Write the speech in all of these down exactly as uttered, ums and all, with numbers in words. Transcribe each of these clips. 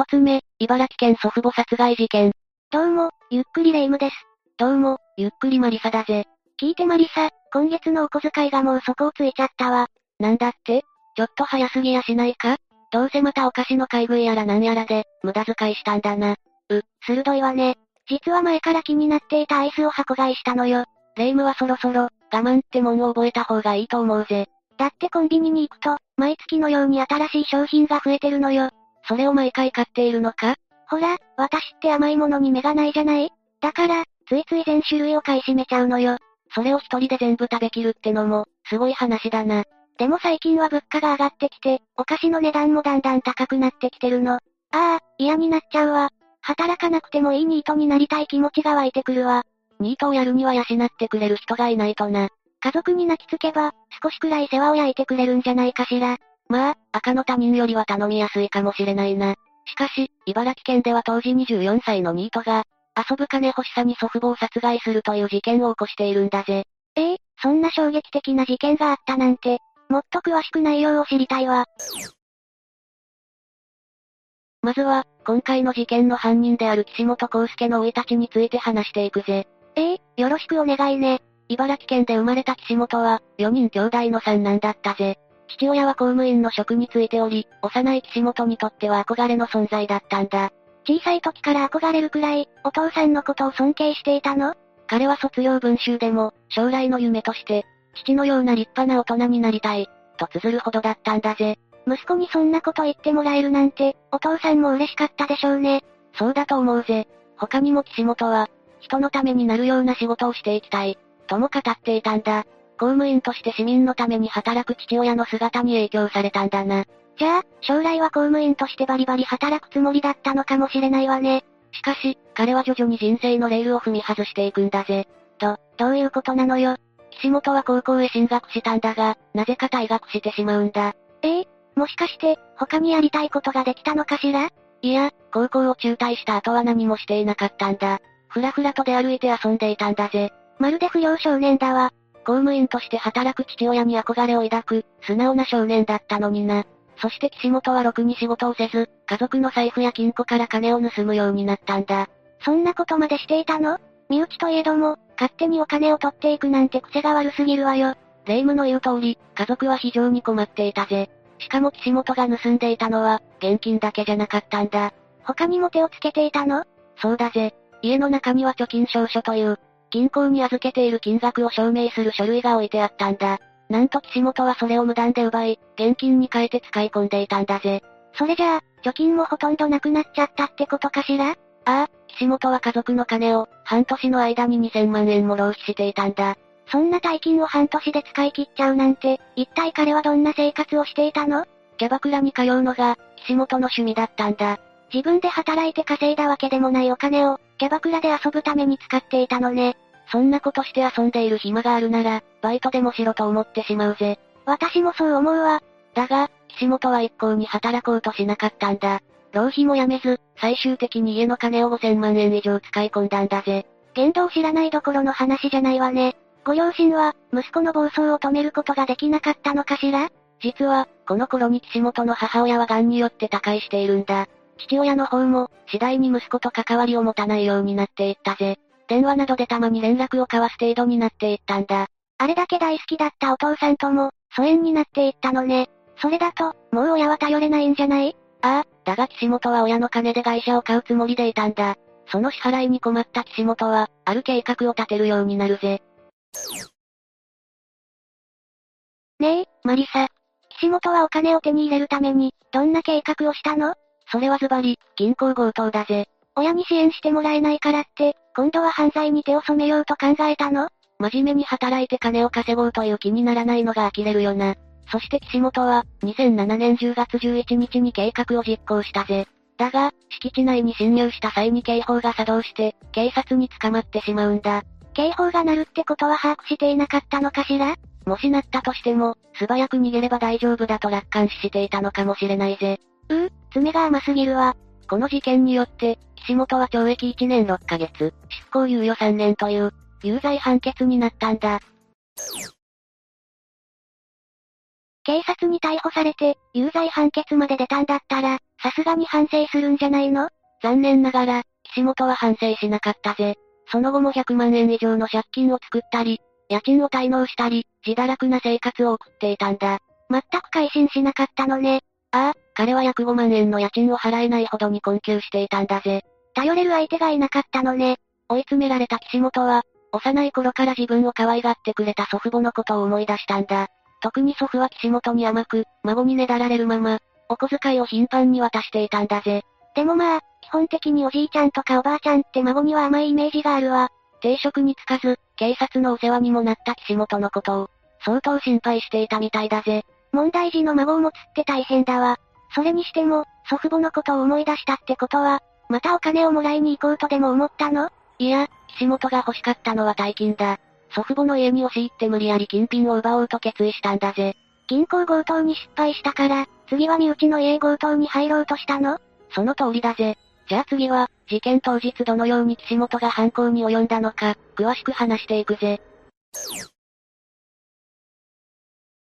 一つ目、茨城県祖父母殺害事件。どうも、ゆっくりレ夢ムです。どうも、ゆっくりマリサだぜ。聞いてマリサ、今月のお小遣いがもう底をついちゃったわ。なんだって？ちょっと早すぎやしないか？どうせまたお菓子の買い食いやらなんやらで、無駄遣いしたんだな。う、鋭いわね。実は前から気になっていたアイスを箱買いしたのよ。レ夢ムはそろそろ、我慢ってもんを覚えた方がいいと思うぜ。だってコンビニに行くと、毎月のように新しい商品が増えてるのよ。それを毎回買っているのか？ほら、私って甘いものに目がないじゃない？だから、ついつい全種類を買い占めちゃうのよ。それを一人で全部食べきるってのも、すごい話だな。でも最近は物価が上がってきて、お菓子の値段もだんだん高くなってきてるの。ああ、嫌になっちゃうわ。働かなくてもいいニートになりたい気持ちが湧いてくるわ。ニートをやるには養ってくれる人がいないとな。家族に泣きつけば、少しくらい世話を焼いてくれるんじゃないかしら。まあ、赤の他人よりは頼みやすいかもしれないな。しかし、茨城県では当時にじゅうよんさいのニートが、遊ぶ金欲しさに祖父母を殺害するという事件を起こしているんだぜ。ええ、そんな衝撃的な事件があったなんて。もっと詳しく内容を知りたいわ。まずは、今回の事件の犯人である岸本康介の生い立ちについて話していくぜ。ええ、よろしくお願いね。茨城県で生まれた岸本は、よにん兄弟の三男だったぜ。父親は公務員の職に就いており、幼い岸本にとっては憧れの存在だったんだ。小さい時から憧れるくらい、お父さんのことを尊敬していたの？彼は卒業文集でも、将来の夢として、父のような立派な大人になりたい、と綴るほどだったんだぜ。息子にそんなこと言ってもらえるなんて、お父さんも嬉しかったでしょうね。そうだと思うぜ。他にも岸本は、人のためになるような仕事をしていきたい、とも語っていたんだ。公務員として市民のために働く父親の姿に影響されたんだな。じゃあ、将来は公務員としてバリバリ働くつもりだったのかもしれないわね。しかし、彼は徐々に人生のレールを踏み外していくんだぜ。と、どういうことなのよ。岸本は高校へ進学したんだが、なぜか退学してしまうんだ。ええ、もしかして、他にやりたいことができたのかしら？いや、高校を中退した後は何もしていなかったんだ。ふらふらと出歩いて遊んでいたんだぜ。まるで不良少年だわ。公務員として働く父親に憧れを抱く、素直な少年だったのにな。そして岸本はろくに仕事をせず、家族の財布や金庫から金を盗むようになったんだ。そんなことまでしていたの？身内といえども、勝手にお金を取っていくなんて癖が悪すぎるわよ。レ夢ムの言う通り、家族は非常に困っていたぜ。しかも岸本が盗んでいたのは、現金だけじゃなかったんだ。他にも手をつけていたの？そうだぜ。家の中には貯金証書という、銀行に預けている金額を証明する書類が置いてあったんだ。なんと岸本はそれを無断で奪い、現金に変えて使い込んでいたんだぜ。それじゃあ、貯金もほとんどなくなっちゃったってことかしら？ああ、岸本は家族の金を、半年の間ににせんまんえんも浪費していたんだ。そんな大金を半年で使い切っちゃうなんて、一体彼はどんな生活をしていたの？キャバクラに通うのが、岸本の趣味だったんだ。自分で働いて稼いだわけでもないお金を、キャバクラで遊ぶために使っていたのね。そんなことして遊んでいる暇があるなら、バイトでもしろと思ってしまうぜ。私もそう思うわ。だが、岸本は一向に働こうとしなかったんだ。浪費もやめず、最終的に家の金をごせんまんえん以上使い込んだんだぜ。言動知らないどころの話じゃないわね。ご両親は、息子の暴走を止めることができなかったのかしら？実は、この頃に岸本の母親は癌によって他界しているんだ。父親の方も、次第に息子と関わりを持たないようになっていったぜ。電話などでたまに連絡を交わす程度になっていったんだ。あれだけ大好きだったお父さんとも、疎遠になっていったのね。それだと、もう親は頼れないんじゃない？ああ、だが岸本は親の金で会社を買うつもりでいたんだ。その支払いに困った岸本は、ある計画を立てるようになるぜ。ねえ、マリサ。岸本はお金を手に入れるために、どんな計画をしたの？それはズバリ、銀行強盗だぜ。親に支援してもらえないからって、今度は犯罪に手を染めようと考えたの？真面目に働いて金を稼ごうという気にならないのが呆れるよな。そして岸本は、にせんななねんじゅうがつじゅういちにちに計画を実行したぜ。だが、敷地内に侵入した際に警報が作動して、警察に捕まってしまうんだ。警報が鳴るってことは把握していなかったのかしら？もし鳴ったとしても、素早く逃げれば大丈夫だと楽観視していたのかもしれないぜ。うー、爪が甘すぎるわ。この事件によって、岸本は懲役いちねんろっかげつ、執行猶予さんねんという、有罪判決になったんだ。警察に逮捕されて、有罪判決まで出たんだったら、さすがに反省するんじゃないの？残念ながら、岸本は反省しなかったぜ。その後もひゃくまんえん以上の借金を作ったり、家賃を滞納したり、自堕落な生活を送っていたんだ。全く改心しなかったのね。ああ、彼は約ごまんえんの家賃を払えないほどに困窮していたんだぜ。頼れる相手がいなかったのね。追い詰められた岸本は、幼い頃から自分を可愛がってくれた祖父母のことを思い出したんだ。特に祖父は岸本に甘く、孫にねだられるまま、お小遣いを頻繁に渡していたんだぜ。でもまあ、基本的におじいちゃんとかおばあちゃんって孫には甘いイメージがあるわ。定職に就かず、警察のお世話にもなった岸本のことを、相当心配していたみたいだぜ。問題児の孫を持つって大変だわ。それにしても、祖父母のことを思い出したってことは、またお金をもらいに行こうとでも思ったの？いや、岸本が欲しかったのは大金だ。祖父母の家に押し入って無理やり金品を奪おうと決意したんだぜ。銀行強盗に失敗したから、次は身内の家強盗に入ろうとしたの？その通りだぜ。じゃあ次は、事件当日どのように岸本が犯行に及んだのか、詳しく話していくぜ。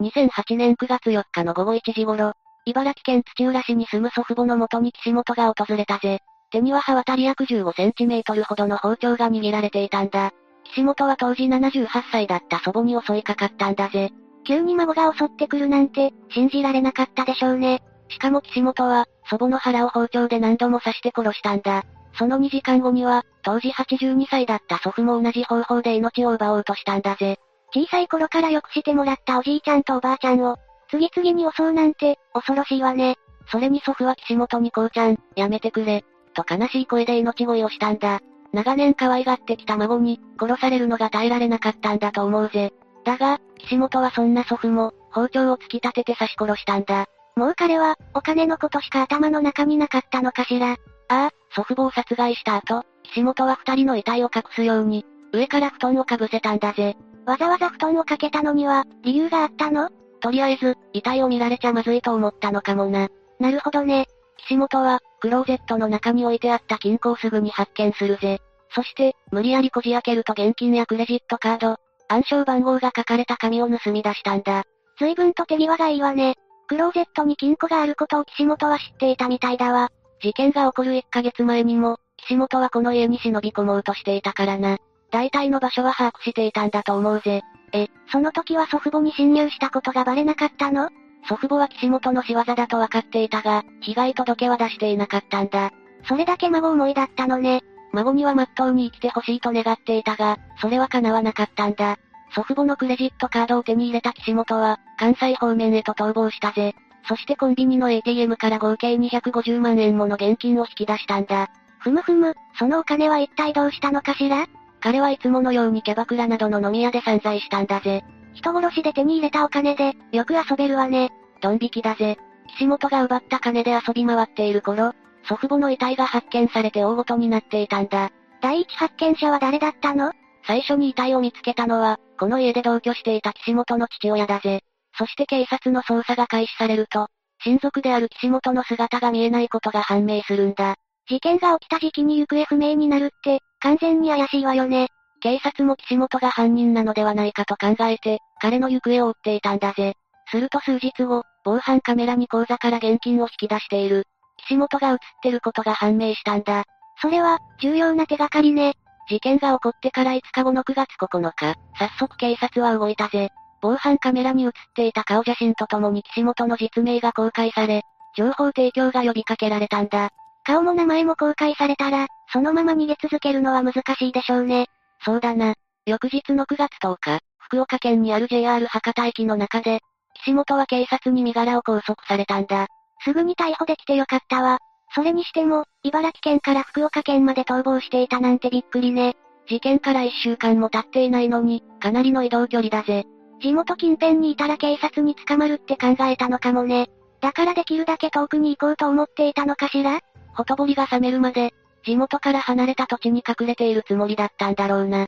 にせんはちねんくがつよっかの午後いちじ頃、茨城県土浦市に住む祖父母の元に岸本が訪れたぜ。手には刃渡り約じゅうごセンチメートルほどの包丁が握られていたんだ。岸本は当時ななじゅうはっさいだった祖母に襲いかかったんだぜ。急に孫が襲ってくるなんて、信じられなかったでしょうね。しかも岸本は、祖母の腹を包丁で何度も刺して殺したんだ。そのにじかんごには、当時はちじゅうにさいだった祖父も同じ方法で命を奪おうとしたんだぜ。小さい頃からよくしてもらったおじいちゃんとおばあちゃんを、次々に襲うなんて、恐ろしいわね。それに祖父は岸本にこうちゃん、やめてくれ、と悲しい声で命乞いをしたんだ。長年可愛がってきた孫に、殺されるのが耐えられなかったんだと思うぜ。だが、岸本はそんな祖父も、包丁を突き立てて刺し殺したんだ。もう彼は、お金のことしか頭の中になかったのかしら。ああ、祖父母を殺害した後、岸本は二人の遺体を隠すように、上から布団をかぶせたんだぜ。わざわざ布団をかけたのには、理由があったの？とりあえず、遺体を見られちゃまずいと思ったのかもな。なるほどね。岸本は、クローゼットの中に置いてあった金庫をすぐに発見するぜ。そして、無理やりこじ開けると現金やクレジットカード、暗証番号が書かれた紙を盗み出したんだ。随分と手際がいいわね。クローゼットに金庫があることを岸本は知っていたみたいだわ。事件が起こるいっかげつまえにも、岸本はこの家に忍び込もうとしていたからな。大体の場所は把握していたんだと思うぜ。え、その時は祖父母に侵入したことがバレなかったの？祖父母は岸本の仕業だと分かっていたが、被害届は出していなかったんだ。それだけ孫思いだったのね。孫には真っ当に生きてほしいと願っていたが、それは叶わなかったんだ。祖父母のクレジットカードを手に入れた岸本は、関西方面へと逃亡したぜ。そしてコンビニの エーティーエム から合計にひゃくごじゅうまんえんもの現金を引き出したんだ。ふむふむ、そのお金は一体どうしたのかしら？彼はいつものようにキャバクラなどの飲み屋で散財したんだぜ。人殺しで手に入れたお金で、よく遊べるわね。ドン引きだぜ。岸本が奪った金で遊び回っている頃、祖父母の遺体が発見されて大ごとになっていたんだ。第一発見者は誰だったの？最初に遺体を見つけたのは、この家で同居していた岸本の父親だぜ。そして警察の捜査が開始されると、親族である岸本の姿が見えないことが判明するんだ。事件が起きた時期に行方不明になるって、完全に怪しいわよね。警察も岸本が犯人なのではないかと考えて、彼の行方を追っていたんだぜ。すると数日後、防犯カメラに口座から現金を引き出している岸本が映ってることが判明したんだ。それは、重要な手がかりね。事件が起こってからいつかごのくがつここのか、早速警察は動いたぜ。防犯カメラに映っていた顔写真とともに岸本の実名が公開され、情報提供が呼びかけられたんだ。顔も名前も公開されたら、そのまま逃げ続けるのは難しいでしょうね。そうだな。翌日のくがつとおか、福岡県にある ジェイアール 博多駅の中で、岸本は警察に身柄を拘束されたんだ。すぐに逮捕できてよかったわ。それにしても、茨城県から福岡県まで逃亡していたなんてびっくりね。事件からいっしゅうかんも経っていないのに、かなりの移動距離だぜ。地元近辺にいたら警察に捕まるって考えたのかもね。だからできるだけ遠くに行こうと思っていたのかしら？ほとぼりが冷めるまで、地元から離れた土地に隠れているつもりだったんだろうな。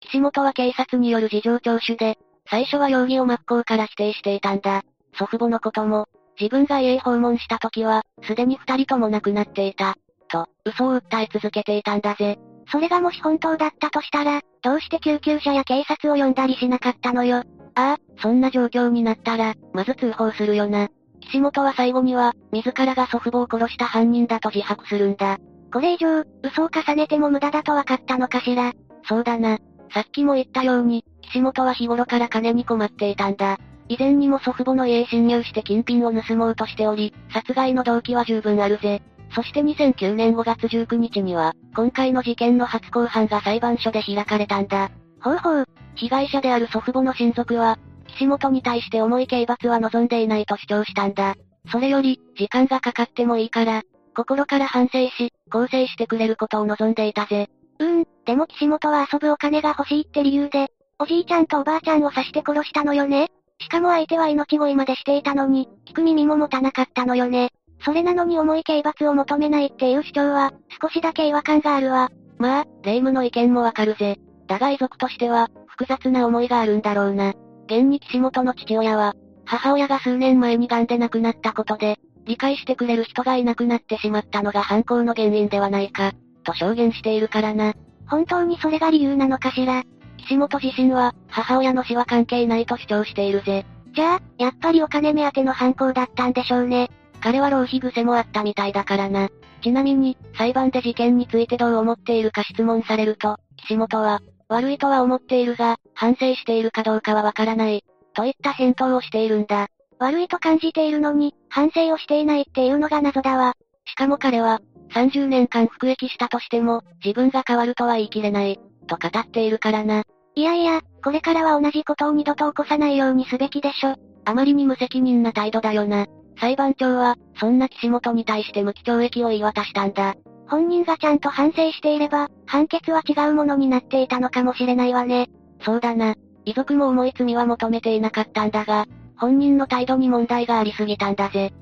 岸本は警察による事情聴取で、最初は容疑を真っ向から否定していたんだ。祖父母のことも、自分が家へ訪問した時は、すでに二人とも亡くなっていた、と、嘘を訴え続けていたんだぜ。それがもし本当だったとしたら、どうして救急車や警察を呼んだりしなかったのよ。ああ、そんな状況になったら、まず通報するよな。岸本は最後には、自らが祖父母を殺した犯人だと自白するんだ。これ以上、嘘を重ねても無駄だと分かったのかしら。そうだな。さっきも言ったように、岸本は日頃から金に困っていたんだ。以前にも祖父母の家へ侵入して金品を盗もうとしており、殺害の動機は十分あるぜ。そしてにせんきゅうねんごがつじゅうくにちには、今回の事件の初公判が裁判所で開かれたんだ。ほうほう。被害者である祖父母の親族は、岸本に対して重い刑罰は望んでいないと主張したんだ。それより、時間がかかってもいいから、心から反省し、更生してくれることを望んでいたぜ。うーん、でも岸本は遊ぶお金が欲しいって理由で、おじいちゃんとおばあちゃんを刺して殺したのよね。しかも相手は命乞いまでしていたのに、聞く耳も持たなかったのよね。それなのに重い刑罰を求めないっていう主張は、少しだけ違和感があるわ。まあ、霊夢の意見もわかるぜ。だが遺族としては、複雑な思いがあるんだろうな。現に岸本の父親は、母親が数年前に癌で亡くなったことで、理解してくれる人がいなくなってしまったのが犯行の原因ではないか、と証言しているからな。本当にそれが理由なのかしら。岸本自身は、母親の死は関係ないと主張しているぜ。じゃあ、やっぱりお金目当ての犯行だったんでしょうね。彼は浪費癖もあったみたいだからな。ちなみに、裁判で事件についてどう思っているか質問されると、岸本は、悪いとは思っているが、反省しているかどうかはわからない、といった返答をしているんだ。悪いと感じているのに、反省をしていないっていうのが謎だわ。しかも彼は、さんじゅうねんかん服役したとしても、自分が変わるとは言い切れない、と語っているからな。いやいや、これからは同じことを二度と起こさないようにすべきでしょ。あまりに無責任な態度だよな。裁判長は、そんな岸本に対して無期懲役を言い渡したんだ。本人がちゃんと反省していれば、判決は違うものになっていたのかもしれないわね。そうだな。遺族も重い罪は求めていなかったんだが、本人の態度に問題がありすぎたんだぜ。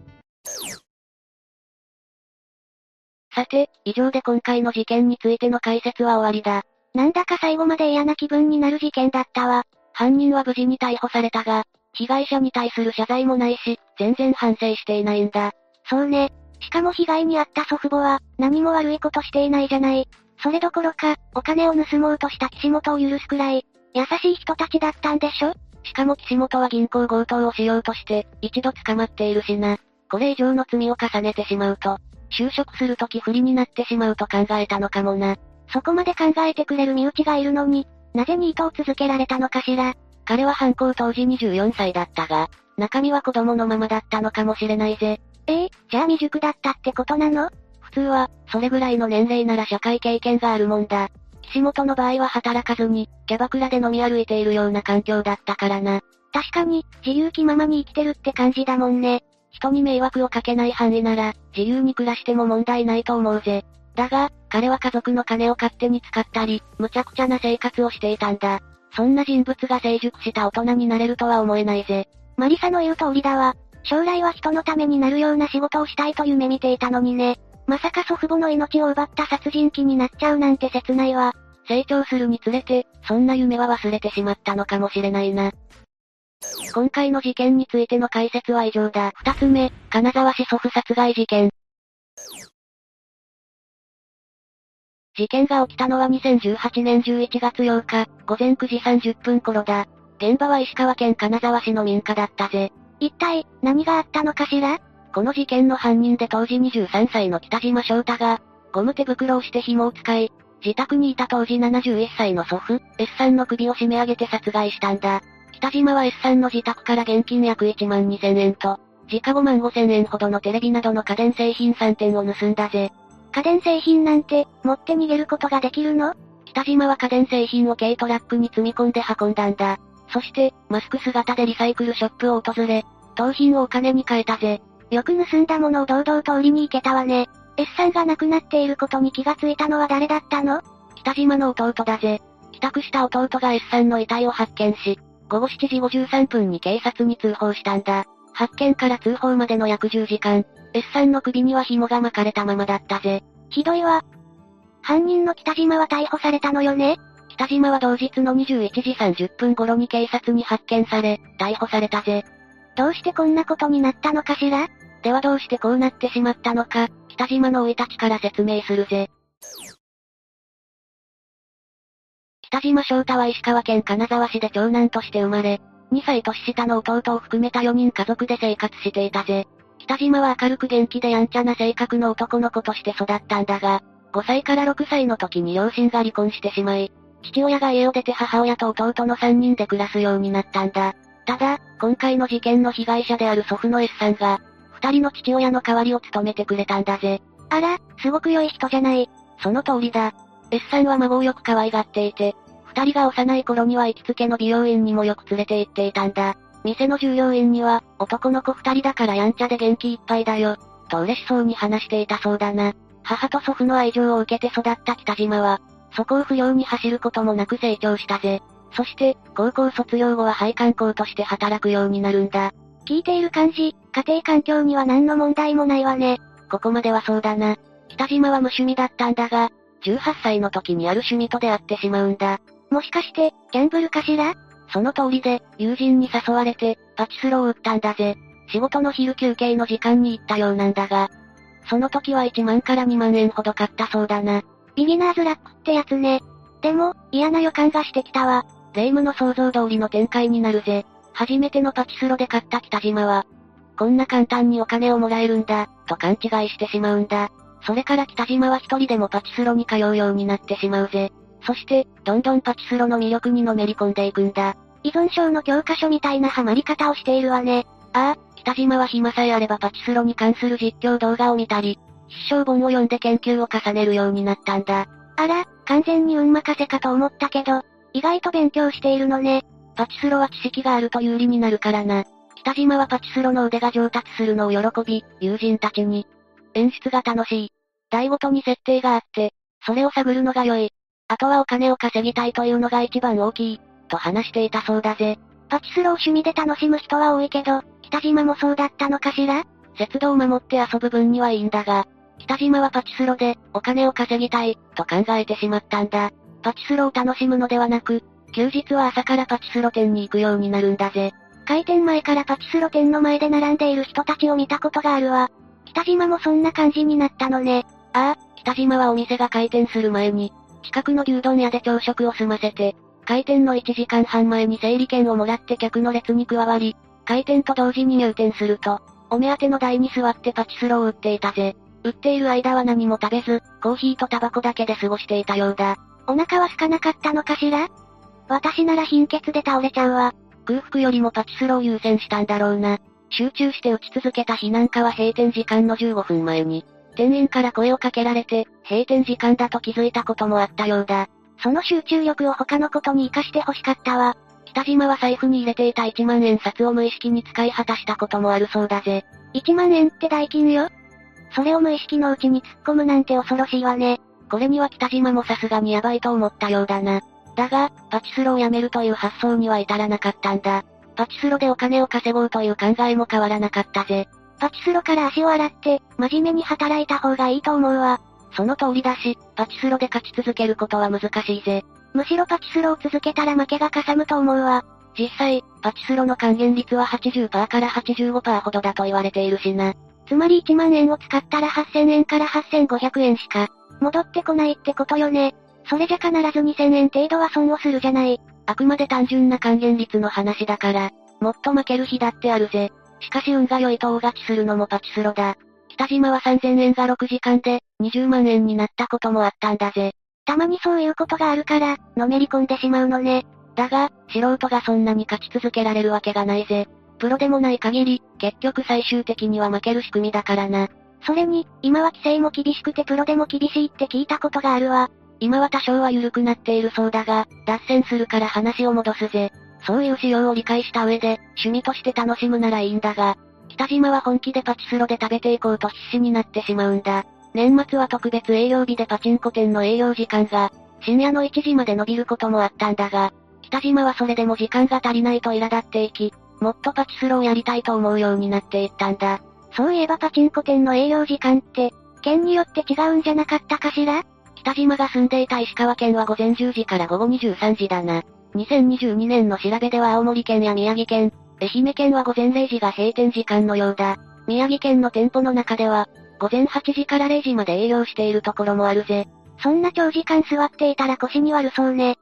さて、以上で今回の事件についての解説は終わりだ。なんだか最後まで嫌な気分になる事件だったわ。犯人は無事に逮捕されたが、被害者に対する謝罪もないし、全然反省していないんだ。そうね。しかも被害に遭った祖父母は、何も悪いことしていないじゃない。それどころか、お金を盗もうとした岸本を許すくらい、優しい人たちだったんでしょ？しかも岸本は銀行強盗をしようとして、一度捕まっているしな。これ以上の罪を重ねてしまうと、就職するとき不利になってしまうと考えたのかもな。そこまで考えてくれる身内がいるのに、なぜニートを続けられたのかしら。彼は犯行当時にじゅうよんさいだったが、中身は子供のままだったのかもしれないぜ。ええ、じゃあ未熟だったってことなの？普通は、それぐらいの年齢なら社会経験があるもんだ。岸本の場合は働かずに、キャバクラで飲み歩いているような環境だったからな。確かに、自由気ままに生きてるって感じだもんね。人に迷惑をかけない範囲なら、自由に暮らしても問題ないと思うぜ。だが、彼は家族の金を勝手に使ったり、無茶苦茶な生活をしていたんだ。そんな人物が成熟した大人になれるとは思えないぜ。マリサの言う通りだわ。将来は人のためになるような仕事をしたいと夢見ていたのにね。まさか祖父母の命を奪った殺人鬼になっちゃうなんて切ないわ。成長するにつれて、そんな夢は忘れてしまったのかもしれないな。今回の事件についての解説は以上だ。二つ目、金沢市祖父殺害事件。事件が起きたのはにせんじゅうはちねんじゅういちがつようか、ごぜんくじさんじゅっぷん頃だ。現場は石川県金沢市の民家だったぜ。一体、何があったのかしら？この事件の犯人で当時にじゅうさんさいの北島翔太が、ゴム手袋をして紐を使い、自宅にいた当時ななじゅういっさいの祖父、S さんの首を絞め上げて殺害したんだ。北島は S さんの自宅から現金約いちまんにせんえんと、時価ごまんごせんえんほどのテレビなどの家電製品さんてんを盗んだぜ。家電製品なんて、持って逃げることができるの？北島は家電製品を軽トラックに積み込んで運んだんだ。そして、マスク姿でリサイクルショップを訪れ、盗品をお金に変えたぜ。よく盗んだものを堂々と売りに行けたわね。S さんが亡くなっていることに気がついたのは誰だったの？北島の弟だぜ。帰宅した弟が S さんの遺体を発見し、ごごしちじごじゅうさんぷんに警察に通報したんだ。発見から通報までの約じゅうじかん。S さんの首には紐が巻かれたままだったぜ。ひどいわ。犯人の北島は逮捕されたのよね？北島は同日のにじゅういちじさんじゅっぷん頃に警察に発見され、逮捕されたぜ。どうしてこんなことになったのかしら？ではどうしてこうなってしまったのか、北島の生い立ちから説明するぜ。北島翔太は石川県金沢市で長男として生まれ、にさいとししたの弟を含めたよにん家族で生活していたぜ。北島は明るく元気でやんちゃな性格の男の子として育ったんだが、ごさいからろくさいの時に両親が離婚してしまい、父親が家を出て母親と弟のさんにんで暮らすようになったんだ。ただ、今回の事件の被害者である祖父の S さんが、二人の父親の代わりを務めてくれたんだぜ。あら、すごく良い人じゃない。その通りだ。S さんは孫をよく可愛がっていて、二人が幼い頃には行きつけの美容院にもよく連れて行っていたんだ。店の従業員には、男の子二人だからやんちゃで元気いっぱいだよ、と嬉しそうに話していたそうだな。母と祖父の愛情を受けて育った北島は、そこを不良に走ることもなく成長したぜ。そして、高校卒業後は配管工として働くようになるんだ。聞いている感じ、家庭環境には何の問題もないわね。ここまではそうだな。北島は無趣味だったんだが、じゅうはっさいの時にある趣味と出会ってしまうんだ。もしかして、ギャンブルかしら？その通りで、友人に誘われて、パチスロを打ったんだぜ。仕事の昼休憩の時間に行ったようなんだが、その時はいちまんからにまんえんほど買ったそうだな。ビギナーズラックってやつね。でも、嫌な予感がしてきたわ。霊夢の想像通りの展開になるぜ。初めてのパチスロで買った北島は、こんな簡単にお金をもらえるんだ、と勘違いしてしまうんだ。それから北島は一人でもパチスロに通うようになってしまうぜ。そして、どんどんパチスロの魅力にのめり込んでいくんだ。依存症の教科書みたいなハマり方をしているわね。ああ、北島は暇さえあればパチスロに関する実況動画を見たり、必勝本を読んで研究を重ねるようになったんだ。あら、完全に運任せかと思ったけど、意外と勉強しているのね。パチスロは知識があると有利になるからな。北島はパチスロの腕が上達するのを喜び、友人たちに、演出が楽しい。台ごとに設定があって、それを探るのが良い。あとはお金を稼ぎたいというのが一番大きい、と話していたそうだぜ。パチスロを趣味で楽しむ人は多いけど、北島もそうだったのかしら？節度を守って遊ぶ分にはいいんだが、北島はパチスロで、お金を稼ぎたい、と考えてしまったんだ。パチスロを楽しむのではなく、休日は朝からパチスロ店に行くようになるんだぜ。開店前からパチスロ店の前で並んでいる人たちを見たことがあるわ。北島もそんな感じになったのね。ああ、北島はお店が開店する前に、近くの牛丼屋で朝食を済ませて、開店のいちじかんはん前に整理券をもらって客の列に加わり、開店と同時に入店すると、お目当ての台に座ってパチスロを打っていたぜ。打っている間は何も食べず、コーヒーとタバコだけで過ごしていたようだ。お腹は空かなかったのかしら？私なら貧血で倒れちゃうわ。空腹よりもパチスロを優先したんだろうな。集中して打ち続けた日なんかは閉店時間のじゅうごふんまえに、店員から声をかけられて、閉店時間だと気づいたこともあったようだ。その集中力を他のことに活かして欲しかったわ。北島は財布に入れていたいちまんえんさつを無意識に使い果たしたこともあるそうだぜ。いちまんえんって大金よ。それを無意識のうちに突っ込むなんて恐ろしいわね。これには北島もさすがにヤバいと思ったようだな。だが、パチスロをやめるという発想には至らなかったんだ。パチスロでお金を稼ごうという考えも変わらなかったぜ。パチスロから足を洗って、真面目に働いた方がいいと思うわ。その通りだし、パチスロで勝ち続けることは難しいぜ。むしろパチスロを続けたら負けがかさむと思うわ。実際、パチスロの還元率は はちじゅっパーセントからはちじゅうごパーセント ほどだと言われているしな。つまりいちまんえんを使ったらはっせんえんからはっせんごひゃくえんしか、戻ってこないってことよね。それじゃ必ずにせんえん程度は損をするじゃない。あくまで単純な還元率の話だから、もっと負ける日だってあるぜ。しかし運が良いと大勝ちするのもパチスロだ。北島はさんぜんえんがろくじかんでにじゅうまんえんになったこともあったんだぜ。たまにそういうことがあるから、のめり込んでしまうのね。だが、素人がそんなに勝ち続けられるわけがないぜ。プロでもない限り、結局最終的には負ける仕組みだからな。それに、今は規制も厳しくてプロでも厳しいって聞いたことがあるわ。今は多少は緩くなっているそうだが、脱線するから話を戻すぜ。そういう仕様を理解した上で、趣味として楽しむならいいんだが、北島は本気でパチスロで食べていこうと必死になってしまうんだ。年末は特別営業日でパチンコ店の営業時間が、深夜のいちじまで延びることもあったんだが、北島はそれでも時間が足りないと苛立っていき、もっとパチスロをやりたいと思うようになっていったんだ。そういえばパチンコ店の営業時間って、県によって違うんじゃなかったかしら？北島が住んでいた石川県はごぜんじゅうじからごごにじゅうさんじだな。にせんにじゅうにねんの調べでは青森県や宮城県、愛媛県はごぜんれいじが閉店時間のようだ。宮城県の店舗の中では、ごぜんはちじかられいじまで営業しているところもあるぜ。そんな長時間座っていたら腰に悪そうね。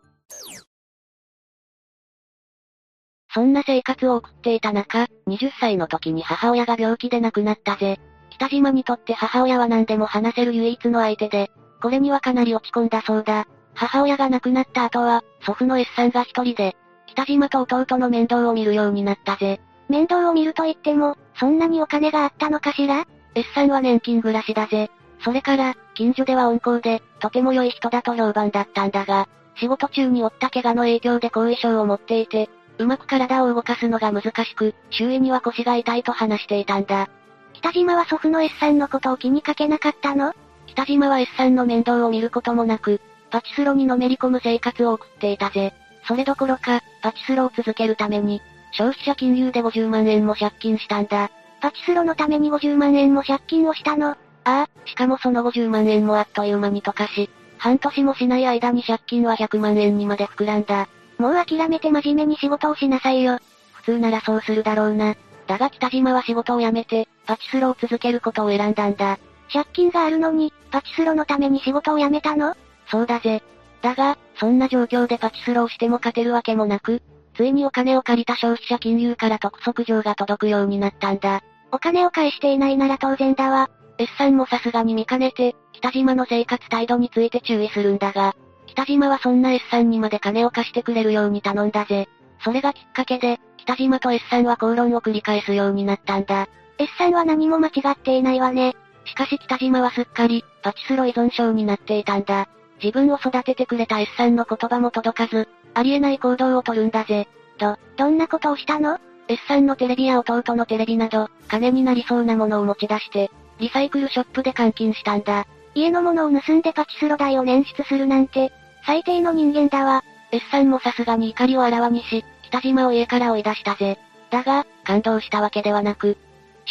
そんな生活を送っていた中、にじゅっさいの時に母親が病気で亡くなったぜ。北島にとって母親は何でも話せる唯一の相手で、これにはかなり落ち込んだそうだ。母親が亡くなった後は、祖父の S さんが一人で、北島と弟の面倒を見るようになったぜ。面倒を見ると言っても、そんなにお金があったのかしら？ S さんは年金暮らしだぜ。それから、近所では温厚で、とても良い人だと評判だったんだが、仕事中に負った怪我の影響で後遺症を持っていて、うまく体を動かすのが難しく、周囲には腰が痛いと話していたんだ。北島は祖父の S さんのことを気にかけなかったの？北島は S さんの面倒を見ることもなく、パチスロにのめり込む生活を送っていたぜ。それどころか、パチスロを続けるために、消費者金融でごじゅうまんえんも借金したんだ。パチスロのためにごじゅうまんえんも借金をしたの？ああ、しかもそのごじゅうまんえんもあっという間に溶かし、半年もしない間に借金はひゃくまんえんにまで膨らんだ。もう諦めて真面目に仕事をしなさいよ。普通ならそうするだろうな。だが北島は仕事を辞めて、パチスロを続けることを選んだんだ。借金があるのに、パチスロのために仕事を辞めたの？そうだぜ。だが、そんな状況でパチスロをしても勝てるわけもなく、ついにお金を借りた消費者金融から督促状が届くようになったんだ。お金を返していないなら当然だわ。S さんもさすがに見かねて、北島の生活態度について注意するんだが、北島はそんな S さんにまで金を貸してくれるように頼んだぜ。それがきっかけで、北島と S さんは口論を繰り返すようになったんだ。S さんは何も間違っていないわね。しかし北島はすっかり、パチスロ依存症になっていたんだ。自分を育ててくれた S さんの言葉も届かず、ありえない行動をとるんだぜ。ど、どんなことをしたの？ S さんのテレビや弟のテレビなど、金になりそうなものを持ち出して、リサイクルショップで換金したんだ。家のものを盗んでパチスロ代を捻出するなんて、最低の人間だわ。S さんもさすがに怒りをあらわにし、北島を家から追い出したぜ。だが、感動したわけではなく、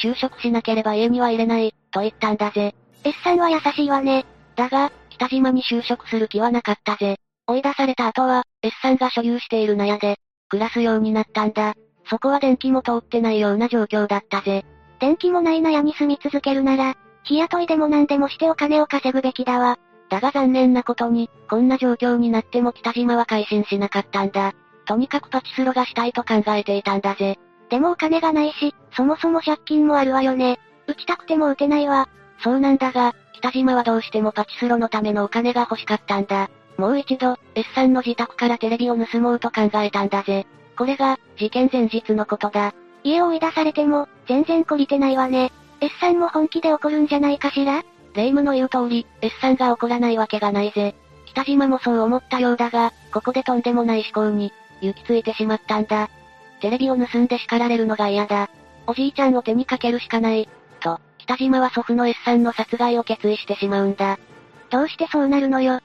就職しなければ家には入れない、と言ったんだぜ。S さんは優しいわね。だが、北島に就職する気はなかったぜ。追い出された後は、S さんが所有している納屋で、暮らすようになったんだ。そこは電気も通ってないような状況だったぜ。電気もない納屋に住み続けるなら、日雇いでも何でもしてお金を稼ぐべきだわ。だが残念なことに、こんな状況になっても北島は改心しなかったんだ。とにかくパチスロがしたいと考えていたんだぜ。でもお金がないし、そもそも借金もあるわよね。打ちたくても打てないわ。そうなんだが、北島はどうしてもパチスロのためのお金が欲しかったんだ。もう一度、S さんの自宅からテレビを盗もうと考えたんだぜ。これが、事件前日のことだ。家を追い出されても、全然懲りてないわね。S さんも本気で怒るんじゃないかしら？霊夢の言う通り、S さんが怒らないわけがないぜ。北島もそう思ったようだが、ここでとんでもない思考に、行き着いてしまったんだ。テレビを盗んで叱られるのが嫌だ。おじいちゃんを手にかけるしかない。と、北島は祖父の S さんの殺害を決意してしまうんだ。どうしてそうなるのよ。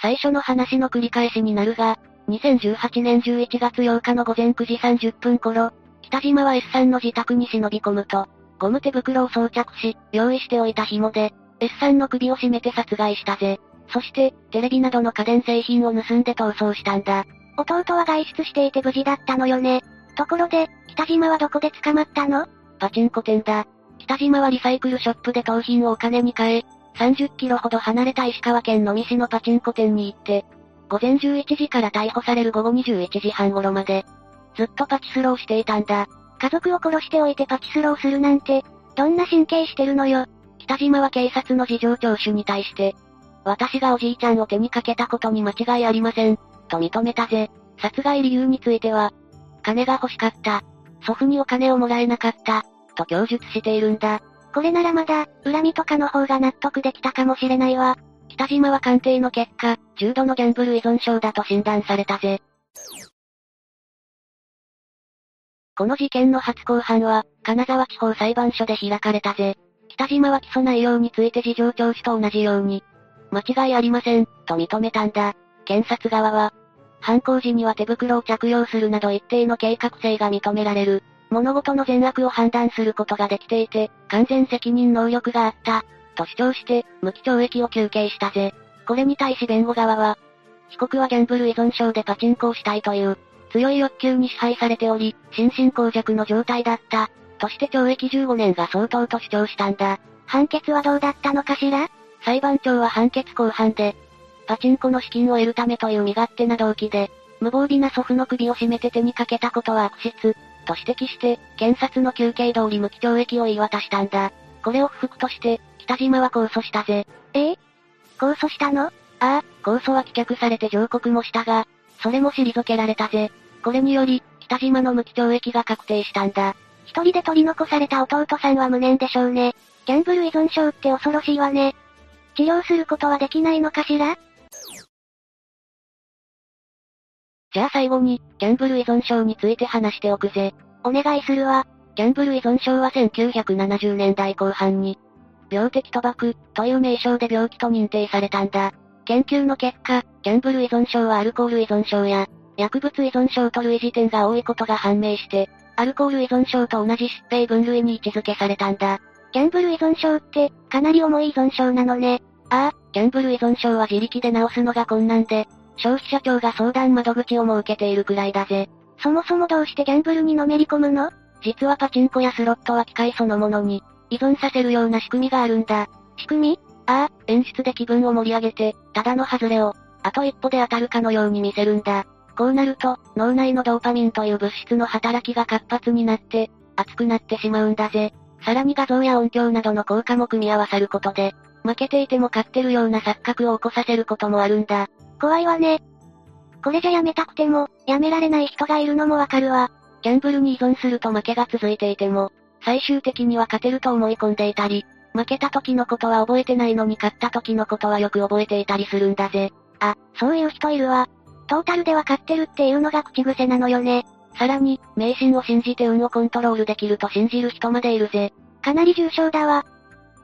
最初の話の繰り返しになるが、にせんじゅうはちねんじゅういちがつようかの午前くじさんじゅっぷん頃、北島は S さんの自宅に忍び込むと、ゴム手袋を装着し、用意しておいた紐で、S さんの首を絞めて殺害したぜ。そして、テレビなどの家電製品を盗んで逃走したんだ。弟は外出していて無事だったのよね。ところで、北島はどこで捕まったの？パチンコ店だ。北島はリサイクルショップで盗品をお金に換え、さんじゅっキロほど離れた石川県能美市のパチンコ店に行って、午前じゅういちじから逮捕される午後にじゅういちじはん頃まで、ずっとパチスロをしていたんだ。家族を殺しておいてパチスロをするなんて、どんな神経してるのよ。北島は警察の事情聴取に対して、私がおじいちゃんを手にかけたことに間違いありません、と認めたぜ。殺害理由については、金が欲しかった。祖父にお金をもらえなかった、と供述しているんだ。これならまだ、恨みとかの方が納得できたかもしれないわ。北島は鑑定の結果、重度のギャンブル依存症だと診断されたぜ。この事件の初公判は、金沢地方裁判所で開かれたぜ。北島は起訴内容について事情聴取と同じように、間違いありません、と認めたんだ。検察側は、犯行時には手袋を着用するなど一定の計画性が認められる。物事の善悪を判断することができていて、完全責任能力があった、と主張して、無期懲役を求刑したぜ。これに対し弁護側は、被告はギャンブル依存症でパチンコをしたいという、強い欲求に支配されており、心神耗弱の状態だった、として懲役じゅうごねんが相当と主張したんだ。判決はどうだったのかしら？裁判長は判決公判で、パチンコの資金を得るためという身勝手な動機で、無防備な祖父の首を絞めて手にかけたことは悪質、と指摘して、検察の求刑通り無期懲役を言い渡したんだ。これを不服として、北島は控訴したぜ。ええ？控訴したの？ああ、控訴は棄却されて上告もしたが、それも退けられたぜ。これにより、北島の無期懲役が確定したんだ。一人で取り残された弟さんは無念でしょうね。ギャンブル依存症って恐ろしいわね。治療することはできないのかしら？じゃあ最後に、ギャンブル依存症について話しておくぜ。お願いするわ。ギャンブル依存症はせんきゅうひゃくななじゅうねんだいこう半に、病的賭博という名称で病気と認定されたんだ。研究の結果、ギャンブル依存症はアルコール依存症や、薬物依存症と類似点が多いことが判明して、アルコール依存症と同じ疾病分類に位置づけされたんだ。ギャンブル依存症って、かなり重い依存症なのね。ああ、ギャンブル依存症は自力で治すのが困難で、消費者庁が相談窓口を設けているくらいだぜ。そもそもどうしてギャンブルにのめり込むの？実はパチンコやスロットは機械そのものに、依存させるような仕組みがあるんだ。仕組み？ああ、演出で気分を盛り上げて、ただのハズレを、あと一歩で当たるかのように見せるんだ。こうなると、脳内のドーパミンという物質の働きが活発になって、熱くなってしまうんだぜ。さらに画像や音響などの効果も組み合わさることで、負けていても勝ってるような錯覚を起こさせることもあるんだ。怖いわね。これじゃやめたくても、やめられない人がいるのもわかるわ。ギャンブルに依存すると負けが続いていても、最終的には勝てると思い込んでいたり、負けた時のことは覚えてないのに勝った時のことはよく覚えていたりするんだぜ。あ、そういう人いるわ。トータルでは勝ってるっていうのが口癖なのよね。さらに、迷信を信じて運をコントロールできると信じる人までいるぜ。かなり重症だわ。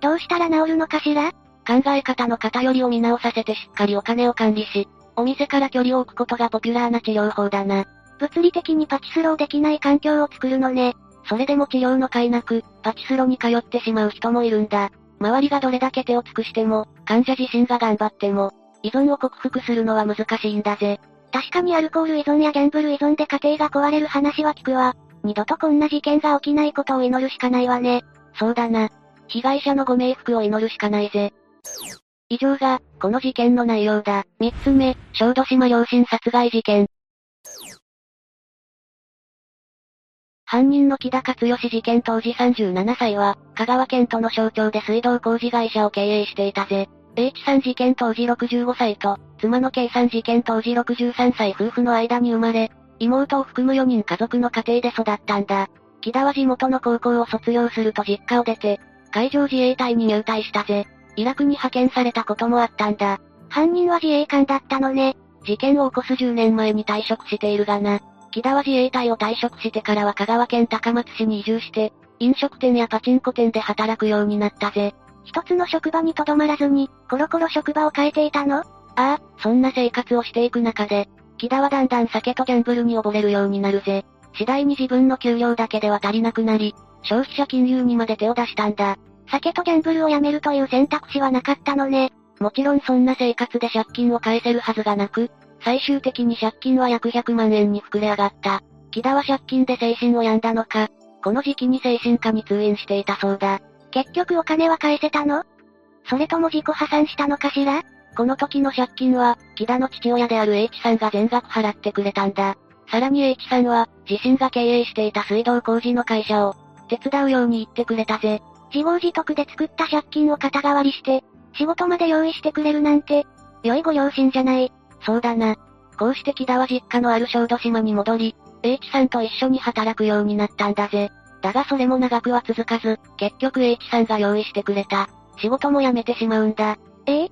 どうしたら治るのかしら？考え方の偏りを見直させてしっかりお金を管理し、お店から距離を置くことがポピュラーな治療法だな。物理的にパチスロできない環境を作るのね。それでも治療の甲斐なく、パチスロに通ってしまう人もいるんだ。周りがどれだけ手を尽くしても、患者自身が頑張っても、依存を克服するのは難しいんだぜ。確かにアルコール依存やギャンブル依存で家庭が壊れる話は聞くわ。二度とこんな事件が起きないことを祈るしかないわね。そうだな。被害者のご冥福を祈るしかないぜ。以上が、この事件の内容だ。三つ目、小豆島両親殺害事件。犯人の木田勝義事件当時さんじゅうななさいは、香川県との省庁で水道工事会社を経営していたぜ。H さん事件当時ろくじゅうごさいと、妻の K さん事件当時ろくじゅうさんさい夫婦の間に生まれ、妹を含むよにんかぞくの家庭で育ったんだ。木田は地元の高校を卒業すると実家を出て、海上自衛隊に入隊したぜ。イラクに派遣されたこともあったんだ。犯人は自衛官だったのね。事件を起こすじゅうねんまえに退職しているがな。木田は自衛隊を退職してからは香川県高松市に移住して、飲食店やパチンコ店で働くようになったぜ。一つの職場にとどまらずに、コロコロ職場を変えていたの？ああ、そんな生活をしていく中で、木田はだんだん酒とギャンブルに溺れるようになるぜ。次第に自分の給料だけでは足りなくなり、消費者金融にまで手を出したんだ。酒とギャンブルをやめるという選択肢はなかったのね。もちろんそんな生活で借金を返せるはずがなく、最終的に借金は約ひゃくまんえんに膨れ上がった。木田は借金で精神を病んだのか、この時期に精神科に通院していたそうだ。結局お金は返せたの？それとも自己破産したのかしら？この時の借金は、木田の父親である H さんが全額払ってくれたんだ。さらに H さんは、自身が経営していた水道工事の会社を、手伝うように言ってくれたぜ。自業自得で作った借金を肩代わりして、仕事まで用意してくれるなんて、良いご両親じゃない。そうだな。こうして木田は実家のある小豆島に戻り、H さんと一緒に働くようになったんだぜ。だがそれも長くは続かず、結局 H さんが用意してくれた仕事も辞めてしまうんだ。ええ？